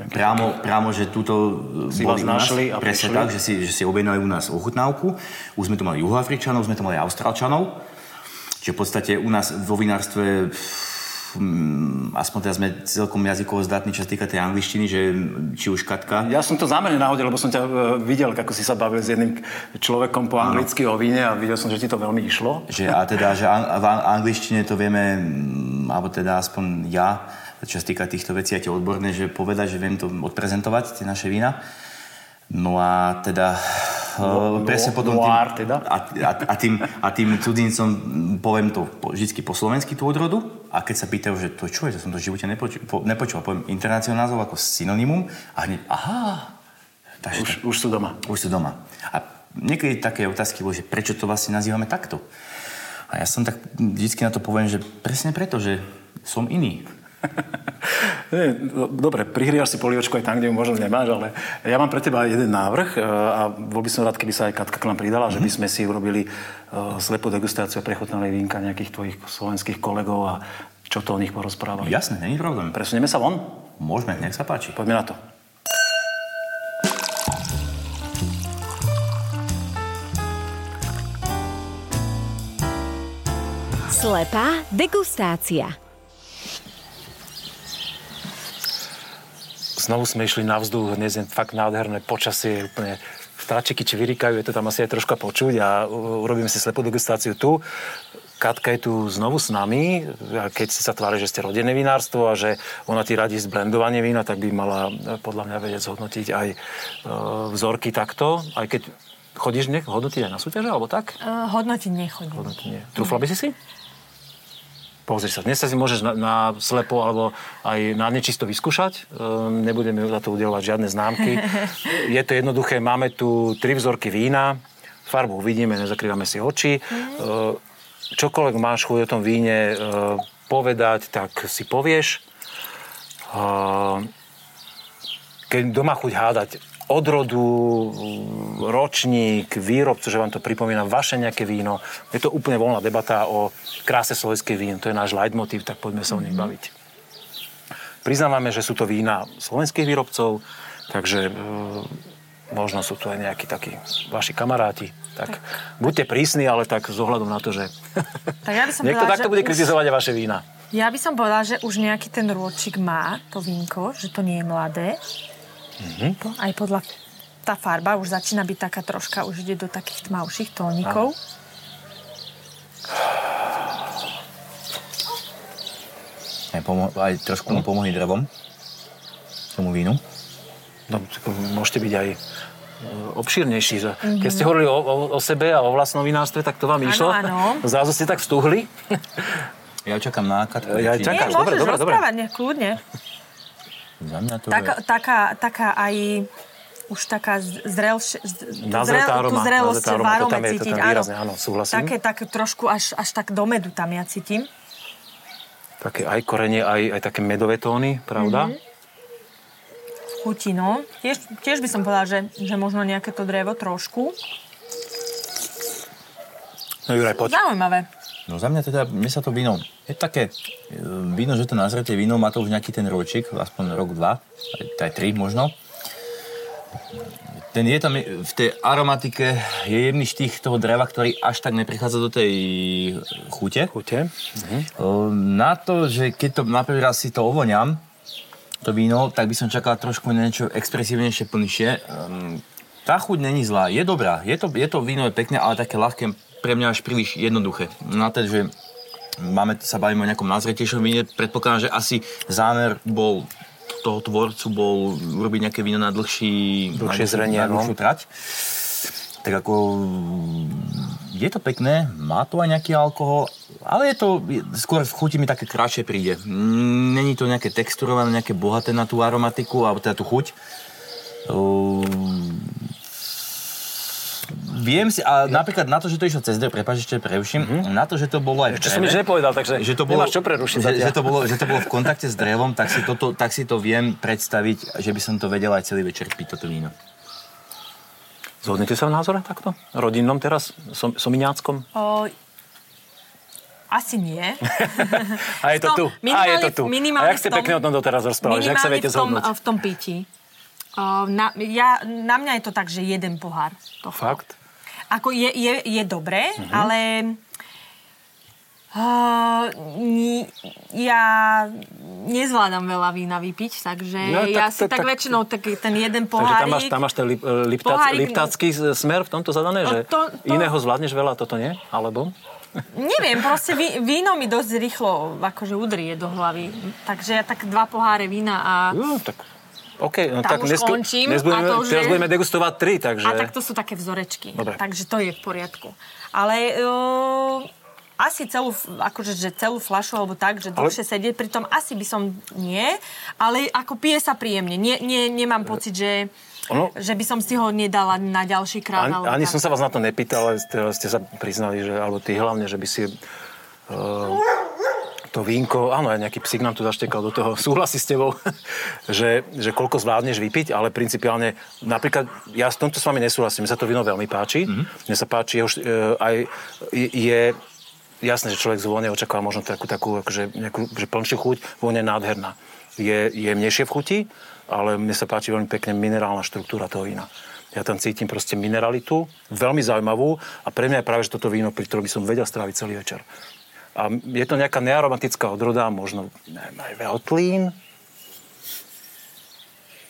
priamo, priamo že túto si boli našli nás, a presne prišli. Tak, že si, že si objednali u nás ochutnávku. Už sme to mali Juhoafričanov, už sme to mali Austrálčanov. Čiže v podstate u nás vo vinárstve, aspoň teraz sme celkom jazykovo zdatní, čo sa týka tej angličtiny, že či už Katka... Ja som to zámerne nahodil, lebo som ťa videl, ako si sa bavil s jedným človekom po anglicky o víne a videl som, že ti to veľmi išlo. Že, a teda, že an- v angličtine to vieme, alebo teda aspoň ja, čo sa týka týchto vecí a tie odborné, že povedať, že viem to odprezentovať, tie naše vína. No a teda... No, presne no, potom tým, noir, teda. a, a, a, tým, a tým cudzincom poviem to po, vždycky po slovensky tú odrodu a keď sa pýtajú, že to čo je, to som to v živote nepočul, po, nepočul poviem internacionálov ako synonymum a hneď aha, takže už, tak, už sú doma už sú doma a niekedy také otázky boli, že prečo to vlastne nazývame takto. A ja som tak vždycky na to poviem, že presne preto, že som iný. Dobre, prihriaš si poliočku aj tam, kde ju možno nemáš, ale ja mám pre teba jeden návrh a bol by som rád, keby sa aj Katka k nám pridala, mm-hmm. že by sme si urobili uh, slepú degustáciu a prechutnali vínka nejakých tvojich slovenských kolegov a čo to o nich porozprávali. Jasné, není problém. Presunieme sa von? Môžeme, nech sa páči. Poďme na to. Slepá degustácia. Znovu sme išli na vzduch, dnes je fakt nádherné počasie, úplne vtáčiky či vyrikajú, je to tam asi aj troška počuť a urobíme si slepú degustáciu tu. Katka je tu znovu s nami, keď si sa tvári, že ste rodinné vinárstvo a že ona ti radí zblendovanie vína, tak by mala podľa mňa vedieť zhodnotiť aj vzorky takto, aj keď chodíš nech hodnotiť aj na súťaže, alebo tak? Uh, hodnotiť nechodím. Hodnotiť nie. Trúfla by si si? Pozri sa, dnes sa si môžeš na, na slepo alebo aj na nečisto vyskúšať. Ehm, nebudeme za to udeľovať žiadne známky. Je to jednoduché, máme tu tri vzorky vína. Farbu uvidíme, nezakrývame si oči. Ehm, čokoľvek máš chuť o tom víne e, povedať, tak si povieš. Ehm, keď doma chuť hádať odrodu, ročník, výrobcu, že vám to pripomína, vaše nejaké víno. Je to úplne voľná debata o kráse slovenských vín. To je náš leitmotív, tak poďme sa o nich baviť. Priznávame, že sú to vína slovenských výrobcov, takže e, možno sú tu aj nejakí takí vaši kamaráti. Tak, tak buďte prísni, ale tak s ohľadom na to, že tak ja by som niekto takto bude už kritizovať vaše vína. Ja by som povedala, že už nejaký ten ročník má to vínko, že to nie je mladé. Mm-hmm. Aj podľa tá farba už začína byť taká troška, už ide do takých tmavších tónikov. Aj, pomo- aj trošku mu pomohli drevom, tomu vínu. No, môžete byť aj obšírnejší. Mm-hmm. Keď ste hovorili o, o, o sebe a o vlastnom vinárstve, tak to vám išlo. Áno, áno. Zrazu ste tak vstuhli. Ja čakám na Katku. Ja čakám, Nie, dobre, dobre, dobre. Nie, môžeš kľudne. Taká, taká, taká aj už taká zrelš, zrel, tú zrelosť v arome cítiť. Výrazne, áno, súhlasím. Také, také trošku až, až tak do medu tam ja cítim. Také aj korenie, aj, aj také medové tóny, pravda? Mm-hmm. Chutí, no. Tiež, tiež by som povedala, že, že možno nejaké to drevo trošku. No Juraj, poď. Zaujímavé. No za mňa teda, mne sa to víno, je také víno, že to nazreté víno, má to už nejaký ten ročík, aspoň rok, dva, aj tri možno. Ten je tam, v tej aromatike je jemný štých toho dreva, ktorý až tak neprichádza do tej chute. Chute. Mhm. Na to, že keď to napríklad raz si to ovoňam, to víno, tak by som čakal trošku niečo expresívnejšie, plnšie. Tá chuť není zlá, je dobrá, je to, je to víno, je pekné, ale také ľahké, pre mňa až príliš jednoduché. Na to, že máme, sa bavíme o nejakom nazretejšom víne, predpokladám, že asi zámer bol toho tvorcu bol urobiť nejaké víno na dlhší, dlhšie zrenie, na dlhšiu trať. Tak ako je to pekné, má to aj nejaký alkohol, ale je to skôr v chuti mi také kratšie príde. Není to nejaké texturované, nejaké bohaté na tú aromatiku, alebo teda tú chuť. Viem si, a napríklad na to, že to išlo cez drevo, prepáč, ešte preruším, mm-hmm. na to, že to bolo aj v dreve. Ešte som nič nepovedal, takže že to bolo, nemáš čo prerušiť. Že, že, to bolo, že to bolo v kontakte s drevom, tak si, toto, tak si to viem predstaviť, že by som to vedel aj celý večer piť, toto víno. Zhodnete sa v názore takto? Rodinnom teraz? Som, somiňáckom? O, asi nie. A je to tu. A je to tu. A jak ste tom, pekne o tom doteraz rozprávali? Jak sa viete zhodnúť? Minimálne v tom pití. Na, ja, na mňa je to tak, že jeden pohár. Tohto. Fakt? Ako je, je, je dobré, mm-hmm. ale uh, ni, ja nezvládam veľa vína vypiť, takže no, tak, ja si tak, tak väčšinou tak, ten jeden pohárik... Takže tam máš, tam máš ten lip, liptac, pohárik, liptácky smer v tomto zadané, že to, to, iného zvládneš veľa, toto nie? Alebo? Neviem, proste ví, víno mi dosť rýchlo akože udrie do hlavy. Takže ja tak dva poháre vína a... No, tak... OK, no tam tak dnes, končím, dnes budeme, to, že... teraz budeme degustovať tri, takže... A tak to sú také vzorečky, dobre. Takže to je v poriadku. Ale uh, asi celú, akože, že celú fľašu alebo tak, že dlhšie ale... sedieť, pritom asi by som nie, ale ako pije sa príjemne. Nie, nie, nemám pocit, že, ono... že by som si ho nedala na ďalší krát. Ani, ani som sa vás na to nepýtal, ale ste sa priznali, že, alebo ty hlavne, že by si uh, to vínko, áno, aj nejaký psík nám tu zaštekal do toho, súhlasí s tebou, že, že koľko zvládneš vypiť, ale principiálne, napríklad, ja s tomto s vami nesúhlasím, mne sa to víno veľmi páči, mm-hmm. mne sa páči, jeho, uh, aj je... Jasné, že človek z vône očakáva možno takú, takú akože, nejakú, že plnšiu chuť. Vône je nádherná. Je, je mnejšie v chuti, ale mne sa páči veľmi pekne minerálna štruktúra toho vína. Ja tam cítim proste mineralitu, veľmi zaujímavú a pre mňa je práve, že toto víno, pri ktorom by som vedel stráviť celý večer. A je to nejaká nearomatická odroda, možno neviem, aj veltlín.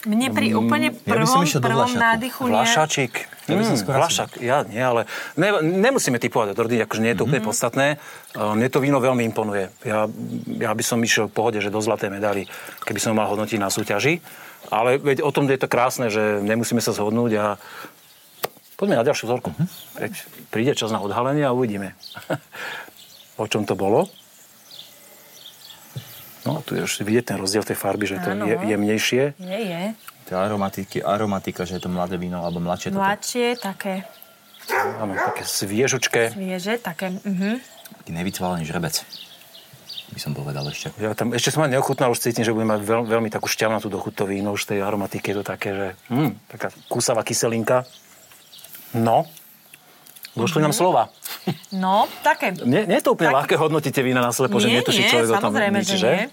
Mne pri úplne prvom, ja prvom nádychu... Vlašačik. Ja mm, vlašak, ja nie, ale... Ne, nemusíme typovať od rodiny, akože nie je to úplne mm-hmm. podstatné. Mne to víno veľmi imponuje. Ja, ja by som išiel v pohode, že do zlaté medaily, keby som mal hodnotiť na súťaži. Ale veď o tom je to krásne, že nemusíme sa zhodnúť a... Poďme na ďalšiu vzorku. Mm-hmm. Príde čas na odhalenie a uvidíme, o čom to bolo. No, tu je už vidieť ten rozdiel tej farby, že to je jemnejšie. Je, je. Tie aromatiky, aromatika, že je to mladé víno, alebo mladšie toto. Mladšie, také. Máme také sviežučké. Svieže, také, mhm. Taký nevycvalený žrebec, by som povedal ešte. Ja tam ešte som aj neochutnal, už cítim, že bude mať veľ, veľmi takú šťavnatú dochuť to víno, už tej aromatiky je to také, že mm, taká kusavá kyselinka. No. Došli mm-hmm. nám slova. No, také. Nie, nie je to úplne tak... ľahké hodnotíte vína na slepo, že netuší človek o tom nič, že?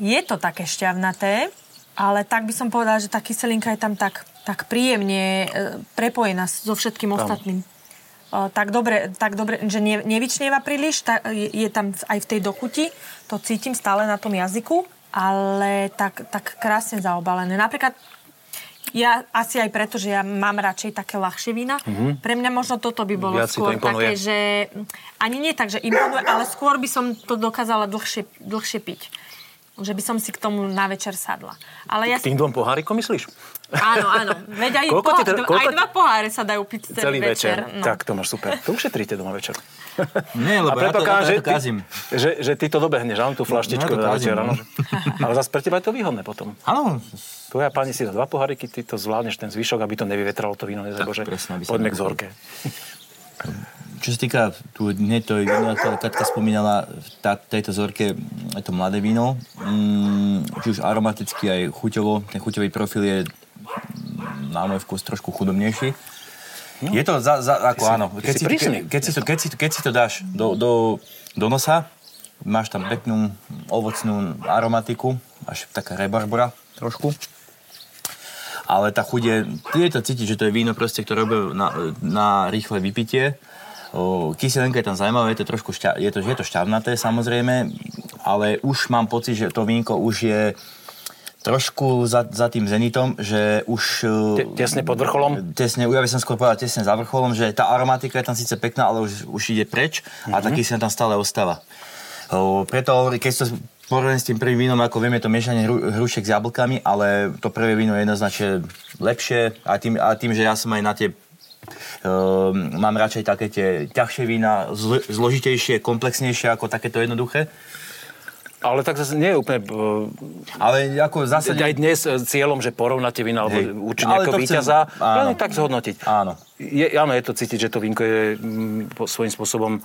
Nie, je to také šťavnaté, ale tak by som povedala, že tá kyselinka je tam tak, tak príjemne prepojená so všetkým tam. Ostatným. O, tak, dobre, tak dobre, že ne, nevyčnieva príliš, ta, je, je tam aj v tej dochuti, to cítim stále na tom jazyku, ale tak, tak krásne zaobalené. Napríklad ja asi aj preto, že ja mám radšej také ľahšie vína. Mm-hmm. Pre mňa možno toto by bolo ja skôr také, že... Ani nie tak, že imponuje, ale skôr by som to dokázala dlhšie, dlhšie piť. Že by som si k tomu na večer sadla. Ale ja... K tým dvom pohárikom myslíš? Áno, áno. Veď aj, poha- te... koľko... aj dva poháre sa dajú piť celý, celý večer. večer. No. Tak to máš super. To ušetríte doma večer. Nie, lebo ja to, kážem, ja to kazím. Ty, že, že ty to dobehneš, áno, tú flaštičku. No, ja večer, áno. Ale zase pre teba je to výhodné potom. Áno. Tvoja pani si dá dva poháriky, ty to zvládneš ten zvyšok, aby to nevyvetralo to víno. Nezebože, poďme k zorke. Čo sa týka tu hneď toho vína, ktorá Katka spomínala, v tá, tejto zorke je to mladé víno. Mm, či už aromaticky, aj chuťovo. Ten chuťový profil je na môj vkus trošku chudobnejší. No. Je to za, za ako si, áno. Keď si, si, ke, keď, si to, keď, si, keď si to dáš do, do, do nosa, máš tam peknú ovocnú aromatiku, až taká rebarbora trošku. Ale tá chuť je, je to cítiť, že to je víno proste, ktoré robí na, na rýchle vypitie. O, kyselenka je tam zaujímavá, je to trošku šťa, je to, je to šťavnaté samozrejme, ale už mám pocit, že to vínko už je trošku za, za tým zenitom, že už... Te, tesne pod vrcholom? Tesne, ja by som skôr povedal tesne za vrcholom, že tá aromatika je tam síce pekná, ale už, už ide preč mm-hmm. a tá kyselenka tam stále ostáva. O, preto, keď to porovnám s tým prvým vínom, ako viem, je to miešanie hru, hrušek s jablkami, ale to prvé víno je jednoznačne lepšie a tým, a tým, že ja som aj na tie Uh, mám radšej také tie ťažšie vína, zlo- zložitejšie, komplexnejšie ako takéto jednoduché. Ale tak zase nie je úplne... Uh, ale ako zase... Aj dnes s cieľom, že porovnáte vína, hej. alebo určite nejakého víťaza, len chcem... tak zhodnotiť. Áno. Je, áno, je to cítiť, že to vínko je m, po, svojím spôsobom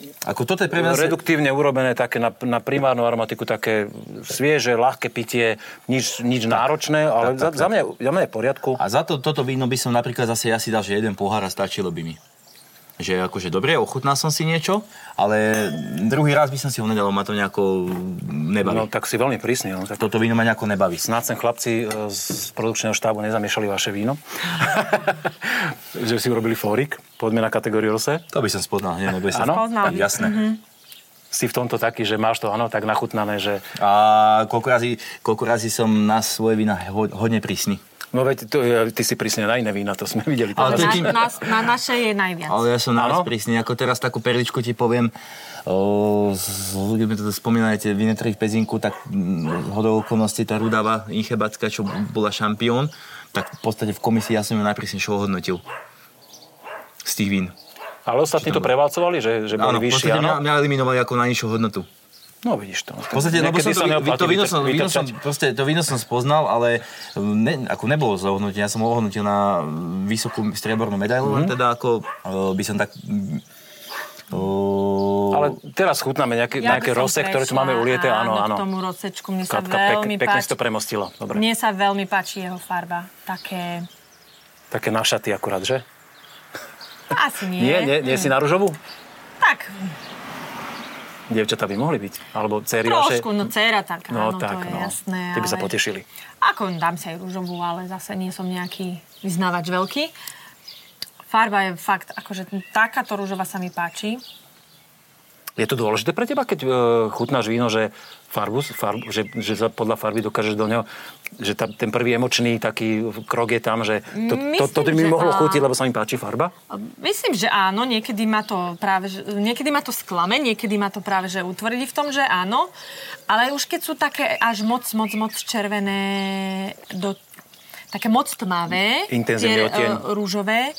ako toto je pre mňa reduktívne urobené také na, na primárnu aromatiku, také svieže, ľahké pitie, nič, nič tak, náročné, ale tak, tak, za, za, mňa, za mňa je v poriadku. A za to, toto víno by som napríklad zase ja si dal, že jeden pohár a stačilo by mi. Že akože dobre, ochutnal som si niečo, ale druhý raz by som si ho nedal, ma to nejako nebaví. No tak si veľmi prísny. No, tak... Toto víno ma nejako nebaví. Snáď sem chlapci z produkčného štábu nezamiešali vaše víno. Že si urobili fórik. Poďme na kategóriu Rosé. To by som spoznal. Nie, neboj sa. Áno? Spoznal. Jasné. Mm-hmm. Si v tomto taký, že máš to, áno, tak nachutnané, že... A koľko razy, koľko razy som na svoje vína hodne prísny. No veď, to, ty si prísne na iné vína, to sme videli. Ale to tým... na, na, na naše je najviac. Ale ja som na vás prísny. Ako teraz takú perličku ti poviem, o, z, keď sme toto spomínali, tie vinetrých pezinku, tak hodou okolností tá Rudava Inchebacka, čo bola šampión, tak v podstate v komisii ja som ju najprísnejšie ohodnotil. Z tých vín. Ale ostatní to prevalcovali, že, že boli áno, vyšší, áno? Áno, mňa eliminovali ako najnižšiu hodnotu. No vidíš to. V podstate, lebo som to, to, víno som, víno som, proste, to víno som spoznal, ale ne, ako nebolo zohnutie. Ja som ho ohodnotil na vysokú striebornú medailu, mm-hmm. teda ako by som tak... O... Ale teraz chutnáme nejaké, ja nejaké rose, prešla, ktoré tu máme ulieté. Áno, áno. K tomu rosečku mne Katka, sa veľmi pek, páči. Pekne si to premostilo. Dobre. Mne sa veľmi páči jeho farba. Také... Také na šaty akurát, že? Asi nie. Nie, nie, nie hmm. si na ružovú? Tak. Dievčatá by mohli byť. Alebo dcery vaše. Trošku, no dcera tak. No áno, tak, to je no. jasné. Ty by ale... sa potešili. Ako dám si aj ružovú, ale zase nie som nejaký vyznávač veľký. Farba je fakt, akože takáto ružová sa mi páči. Je to dôležité pre teba, keď e, chutnáš víno, že, farbu, farbu, že, že podľa farby dokážeš do neho, že tá, ten prvý emočný taký krok je tam, že to, myslím, to, to, to mi mohlo chutiť, lebo sa mi páči farba? Myslím, že áno. Niekedy ma to práve, niekedy ma to sklame, niekedy ma to práve, že utvrdí v tom, že áno. Ale už keď sú také až moc, moc, moc červené, do, také moc tmavé, tie rúžové,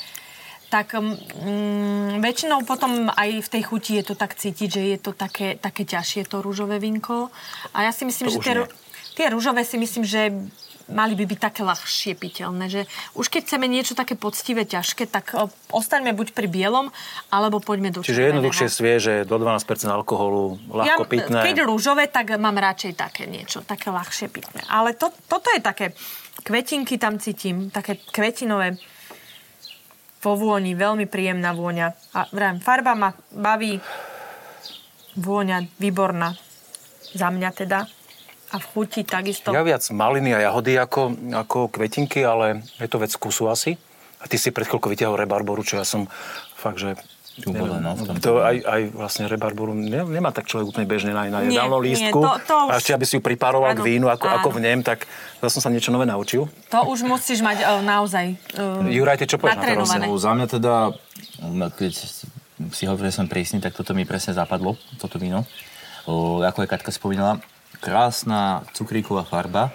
tak mm, väčšinou potom aj v tej chuti je to tak cítiť, že je to také, také ťažšie to rúžové vínko. A ja si myslím, to že tie, tie rúžové si myslím, že mali by byť také ľahšie piteľné, že už keď chceme niečo také poctivé, ťažké, tak ostaňme buď pri bielom, alebo poďme do červeného. Čiže jednoduchšie svieže, do dvanásť percent alkoholu, ľahko ja, pitné. Keď rúžové, tak mám radšej také niečo, také ľahšie pitné. Ale to, toto je také, kvetinky tam cítim, také kvetinové. Po vôni, veľmi príjemná vôňa. A vrajím, farba ma baví, vôňa výborná. Za mňa teda. A v chuti takisto. Ja viac maliny a jahody ako, ako kvetinky, ale je to vec kusu asi. A ty si pred chvíľkou vytiahol rebarboru, čo ja som fakt, že... Uvolená, to aj, aj vlastne rebarboru nemá tak človek úplne bežne na, na jedálnom lístku. Nie, to, to už... A ešte, aby si ju pripároval k vínu, ako, ako v nem, tak zase som sa niečo nové naučil. To už musíš mať uh, naozaj uh, Juraj, ty čo povieš na to rozne? Za mňa teda, keď si hovoril, že som prísny, tak toto mi presne zapadlo, toto víno. O, ako aj Katka spomínala, krásna cukríková farba.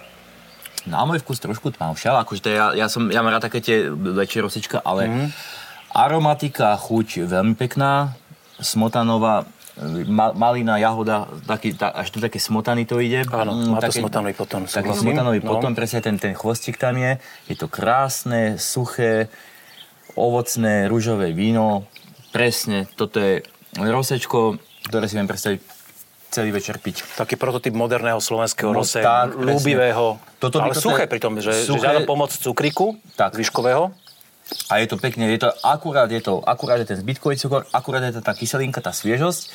Na môj vkus trošku tmavšia, akože to ja, ja, som, ja mám rád také tie väčšie rosečka, ale... Mm. Aromatika, chuť veľmi pekná, smotanová, ma, malina, jahoda, taký, tá, až tu také smotany to ide. Áno, má to smotanový potom. Taký smotanový potom, presne ten, ten chvostík tam je. Je to krásne, suché, ovocné, ružové víno. Presne, toto je rosečko, ktoré si viem predstaviť celý večer piť. Taký prototyp moderného slovenského no, rose, ľúbivého, ale suché pri tom, že žiadna pomoc cukriku, výškového. A je to pekne, je to akurát, je to akurát je ten zbytkový cukor, akurát je to tá kyselinka, tá sviežosť.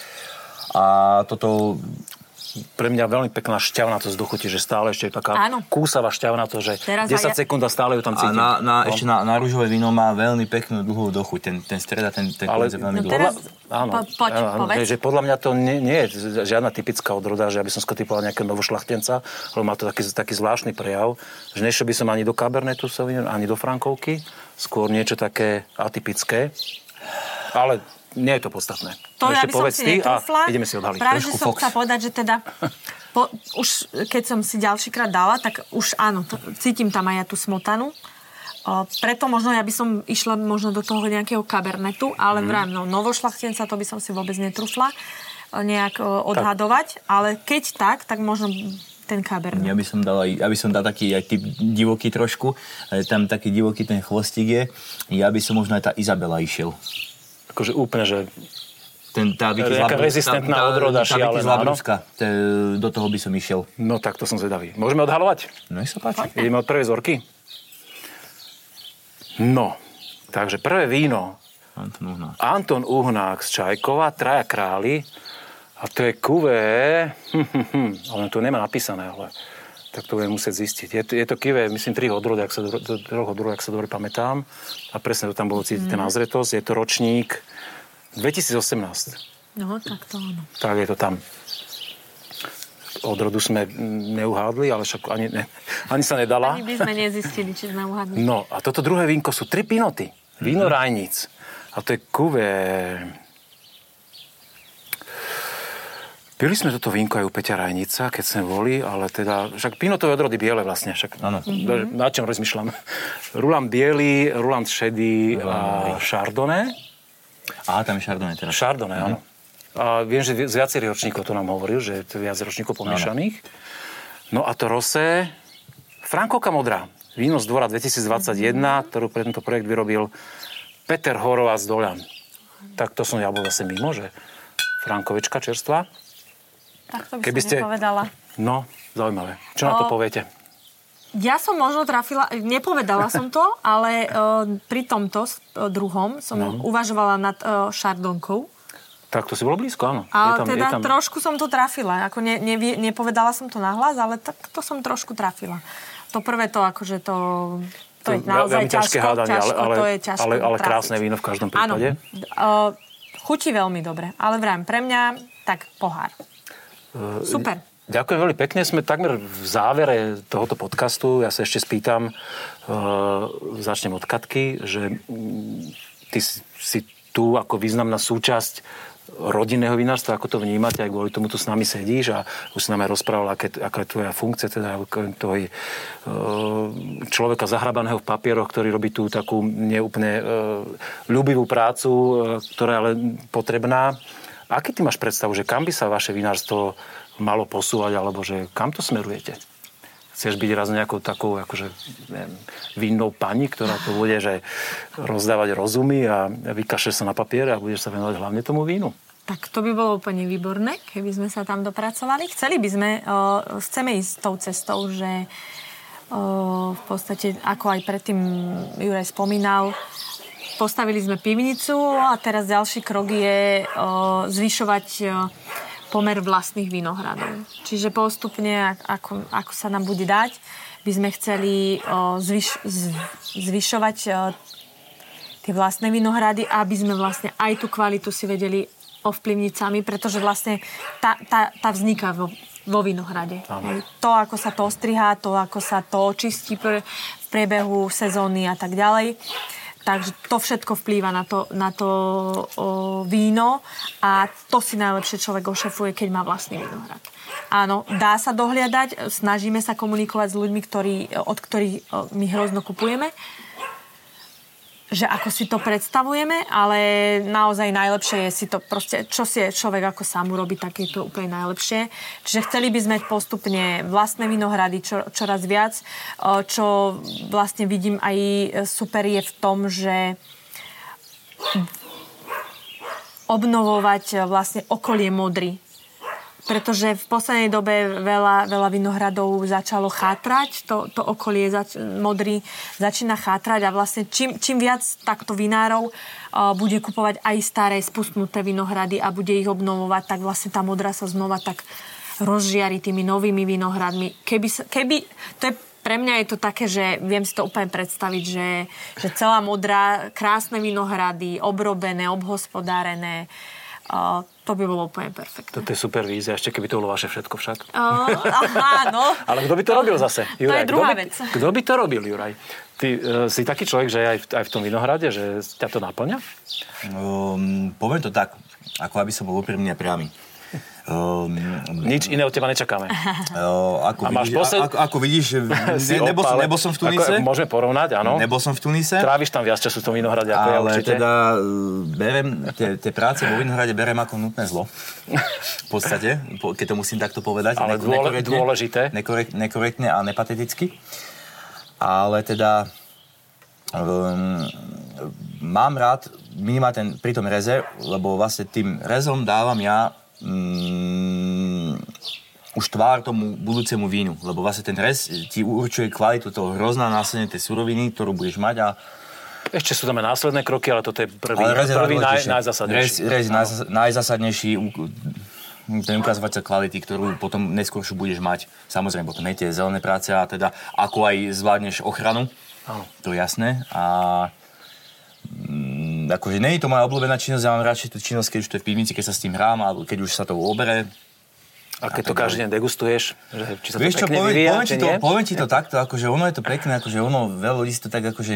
A toto pre mňa veľmi pekná šťavná to z dochuti, že stále ešte je taká áno. kúsavá šťavná to, že teraz desať ja... sekúnd a stále ju tam cítim. A na, na, no. ešte na, na rúžové víno má veľmi peknú dlhú dochuť, ten, ten streda, ten, ten konec je veľmi no dlhú. Teraz... Áno, po, poď, áno že podľa mňa to nie, nie je žiadna typická odroda, že aby som skotypoval nejakého novošľachtenca, lebo má to taký, taký zvláštny prejav, že nešiel by som ani do Cabernetu Sauvignon, ani do Frankovky, skôr niečo také atypické, ale... Nie je to podstatné. To ešte ja by som si netrúfla. A ideme si odhaliť. Práve, že som chcela povedať, že teda, po, už keď som si ďalšíkrát dala, tak už áno, to, cítim tam aj ja tú smotanu. O, preto možno ja by som išla možno do toho nejakého kabernetu, ale mm. vrám, no novošľachtenca, to by som si vôbec netrúfla nejak o, odhadovať. Tak. Ale keď tak, tak možno ten kabernet. Ja by som dal, ja by som dal taký aj typ divoký trošku. Tam taký divoký ten chvostík je. Ja by som možno aj tá Izabela išiel. Akože úplne, že... Ten, tá nejaká rezistentná odroda šialená, áno? Do toho by som išiel. No tak, to som zvedavý. Môžeme odhalovať? No, nech sa páči. Ideme od prvej zorky? No, takže prvé víno. Anton Uhnák. Anton Uhnák z Čajkova, Traja krály. A to je kuvé... Hm, hm, hm. Ale to nemá napísané, ale... Tak to budem musieť zistiť. Je to, je to kivé, myslím, tri odrody, ak sa, odrody, ak sa dobre pamätám. A presne to tam bolo cítiť, mm. ten azretosť. Je to ročník dvetisíc osemnásť. No, tak to áno. Tak je to tam. Odrodu sme neuhádli, ale však ani, ne, ani sa nedala. Ani by sme nezistili, či sme uhádli. No, a toto druhé vínko sú tri pinoty. Víno mm-hmm. rajnic. A to je kuvé... Pili sme toto vínko aj u Peťa Rajnica, keď sme boli, ale teda... Však pinotové odrody biele vlastne, však... Ano. Mm-hmm. Na čom rozmýšľam? Rulant biely, rulant šedý a chardonnay. Aha, tam je Chardonnay teraz. Chardonnay, áno. A viem, že z viacerých ročníkov to nám hovoril, že je viac ročníkov pomiešaných. No a to rosé Frankovka modrá. Víno z dvora dvetisícdvadsaťjeden, mm-hmm. ktorú pre tento projekt vyrobil Peter Horová z Doľan. Tak to som ja bol zase mimo, že Frankovečka čerstvá. Tak to by Keby som ste... nepovedala. No, zaujímavé. Čo o... na to poviete? Ja som možno trafila, nepovedala som to, ale uh, pri tomto uh, druhom som no. uvažovala nad uh, šardonkou. Tak to si bolo blízko, áno. Ale je tam, teda je tam... trošku som to trafila. Ako ne, ne, nepovedala som to nahlas, ale tak to som trošku trafila. To prvé to, akože to... To, to je naozaj ťažké ťažko, hádanie, ťažko, ale, to je ťažko ale, ale krásne víno v každom prípade. Áno, uh, chutí veľmi dobre, ale vrám, pre mňa tak pohár. Uh, Super. Ďakujem veľmi pekne, sme takmer v závere tohoto podcastu. Ja sa ešte spýtam, e, začnem od Katky, že ty si tu ako významná súčasť rodinného vinárstva, ako to vnímate, aj kvôli tomu tu s nami sedíš a už si nám aj rozprávala, aké, aká je tvoja funkcia, teda tvoj e, človeka zahrabaného v papieroch, ktorý robí tú takú neúplne e, ľubivú prácu, e, ktorá je ale potrebná. Aký ty máš predstavu, že kam by sa vaše vinárstvo malo posúvať, alebo že kam to smerujete? Chceš byť raz nejakou takou, akože, neviem, vinnou pani, ktorá to bude, že rozdávať rozumy a vykašľa sa na papiere a budeš sa venovať hlavne tomu vínu? Tak to by bolo úplne výborné, keby sme sa tam dopracovali. Chceli by sme, o, chceme ísť tou cestou, že o, v podstate, ako aj predtým Juraj spomínal, postavili sme pivnicu a teraz ďalší krok je o, zvyšovať... O, pomer vlastných vinohradov. Čiže postupne, ako, ako sa nám bude dať, by sme chceli o, zvyš, z, zvyšovať o, tie vlastné vinohrady, aby sme vlastne aj tú kvalitu si vedeli ovplyvniť sami, pretože vlastne tá, tá, tá vzniká vo, vo vinohrade. Amen. To, ako sa to ostrihá, to, ako sa to čistí pr- v priebehu sezóny a tak ďalej. Takže to všetko vplýva na to, na to o, víno a to si najlepšie človek ošefuje, keď má vlastný vinohrad. Áno, dá sa dohliadať, snažíme sa komunikovať s ľuďmi, ktorí, od ktorých o, my hrozno kupujeme, že ako si to predstavujeme, ale naozaj najlepšie je si to proste, čo si človek ako sám urobí, tak je to úplne najlepšie. Čiže chceli by sme postupne vlastné vinohrady čo, čoraz viac, čo vlastne vidím aj super je v tom, že obnovovať vlastne okolie modry. Pretože v poslednej dobe veľa, veľa vinohradov začalo chátrať, to, to okolie zač- modrý začína chátrať a vlastne čím, čím viac takto vinárov uh, bude kupovať aj staré spustnuté vinohrady a bude ich obnovovať, tak vlastne tá modrá sa znova tak rozžiari tými novými vinohradmi. Keby, sa, keby to je, pre mňa je to také, že viem si to úplne predstaviť, že, že celá modrá, krásne vinohrady, obrobené, obhospodárené, uh, to by bolo úplne perfektné. Toto je super vízia, ešte keby to bolo vaše všetko však. Uh, aha, no. Ale kto by to robil zase, Juraj? To je druhá kto by, vec. Kto by to robil, Juraj? Ty uh, si taký človek, že aj v, aj v tom vinohrade, že ťa to naplňa? Um, poviem to tak, ako aby som bol úprimný a priamy. Um, Nič iné od teba nečakáme. Uh, ako, vidíš, posled... ako, ako vidíš, ne, nebol, som, nebol som v Tunise. Ako, môžeme porovnať, áno. Nebol som v Tunise. Tráviš tam viac času v tom vinohrade, ako ja určite. Ale teda berem, tie práce vo vinohrade berem ako nutné zlo. V podstate, keď to musím takto povedať. Ale dôle, nekorektne, dôležité. Nekorekt, nekorektne a nepateticky. Ale teda um, mám rád minimálne ten, pri tom reze, lebo vlastne tým rezom dávam ja Mm, už tvár tomu budúcemu vínu, lebo vlastne ten rez ti určuje kvalitu toho hrozná následne tej suroviny, ktorú budeš mať a... Ešte sú tam aj následné kroky, ale toto je prvý, prvý naj, najzásadnejší. Rez je najzásadnejší, ten ukazovateľ kvality, ktorú potom neskôršiu budeš mať. Samozrejme, potom je tie zelené práce a teda ako aj zvládneš ochranu, áno. To je jasné a... Akože nie je to moja obľúbená činnosť, ja mám radšej tú činnosť, keď už to je v pivnici, keď sa s tým hrám, alebo keď už sa to obere. A keď a to každý deň degustuješ, že či sa to vieš, pekne čo, poviem, vyvíja, poviem, či to, poviem ti to takto, akože ono je to pekné, akože ono veľa ľudí si to tak akože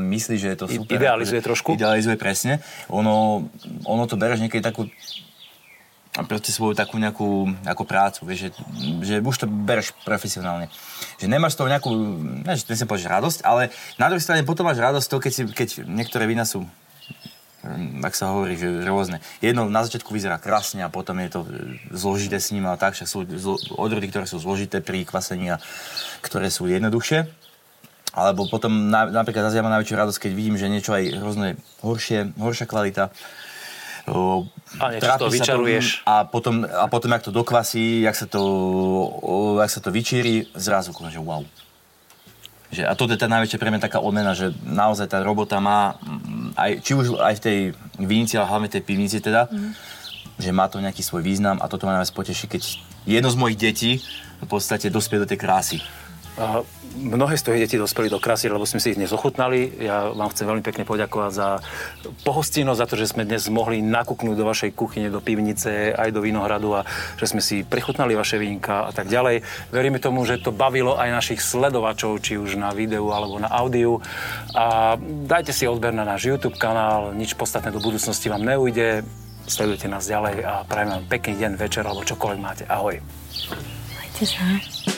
myslí, že je to super. Idealizuje akože, trošku. Idealizuje, presne. Ono, ono to bereš niekedy takú, proste svoju takú nejakú ako prácu, vieš, že, že už to bereš profesionálne. Že nemáš z toho nejakú, neviem, že to nesem povedať radosť, ale na druhej strane potom máš radosť to, keď, si, keď niektoré vína sú ak sa hovorí, že rôzne. Jedno na začiatku vyzerá krásne a potom je to zložité s ním a tak, však sú odrody, ktoré sú zložité pri kvasení a ktoré sú jednoduchšie. Alebo potom napríklad zase ja mám najväčšiu radosť, keď vidím, že niečo aj rôzne horšie, horšia kvalita. A niečo to vyčaruješ. A potom, a potom, jak to dokvasí, jak sa to, jak sa to vyčíri, zrazu že wow. Že, a toto je tá najväčšia pre mňa taká odmena, že naozaj tá robota má, aj, či už aj v tej vinici, ale hlavne v tej pivnici teda, mm. že má to nejaký svoj význam a toto ma najviac poteší, keď jedno z mojich detí v podstate dospie do tej krásy. A mnohé z toho deti dospeli do krásy, lebo sme si ich dnes ochutnali. Ja vám chcem veľmi pekne poďakovať za pohostinnosť, za to, že sme dnes mohli nakúknúť do vašej kuchyne, do pivnice, aj do Vinohradu a že sme si prechutnali vaše vínka a tak ďalej. Veríme tomu, že to bavilo aj našich sledovačov, či už na videu alebo na audiu. A dajte si odber na náš YouTube kanál, nič podstatné do budúcnosti vám neujde. Sledujte nás ďalej a prajem vám pekný deň, večer alebo čokoľvek máte. Ahoj. Majte sa.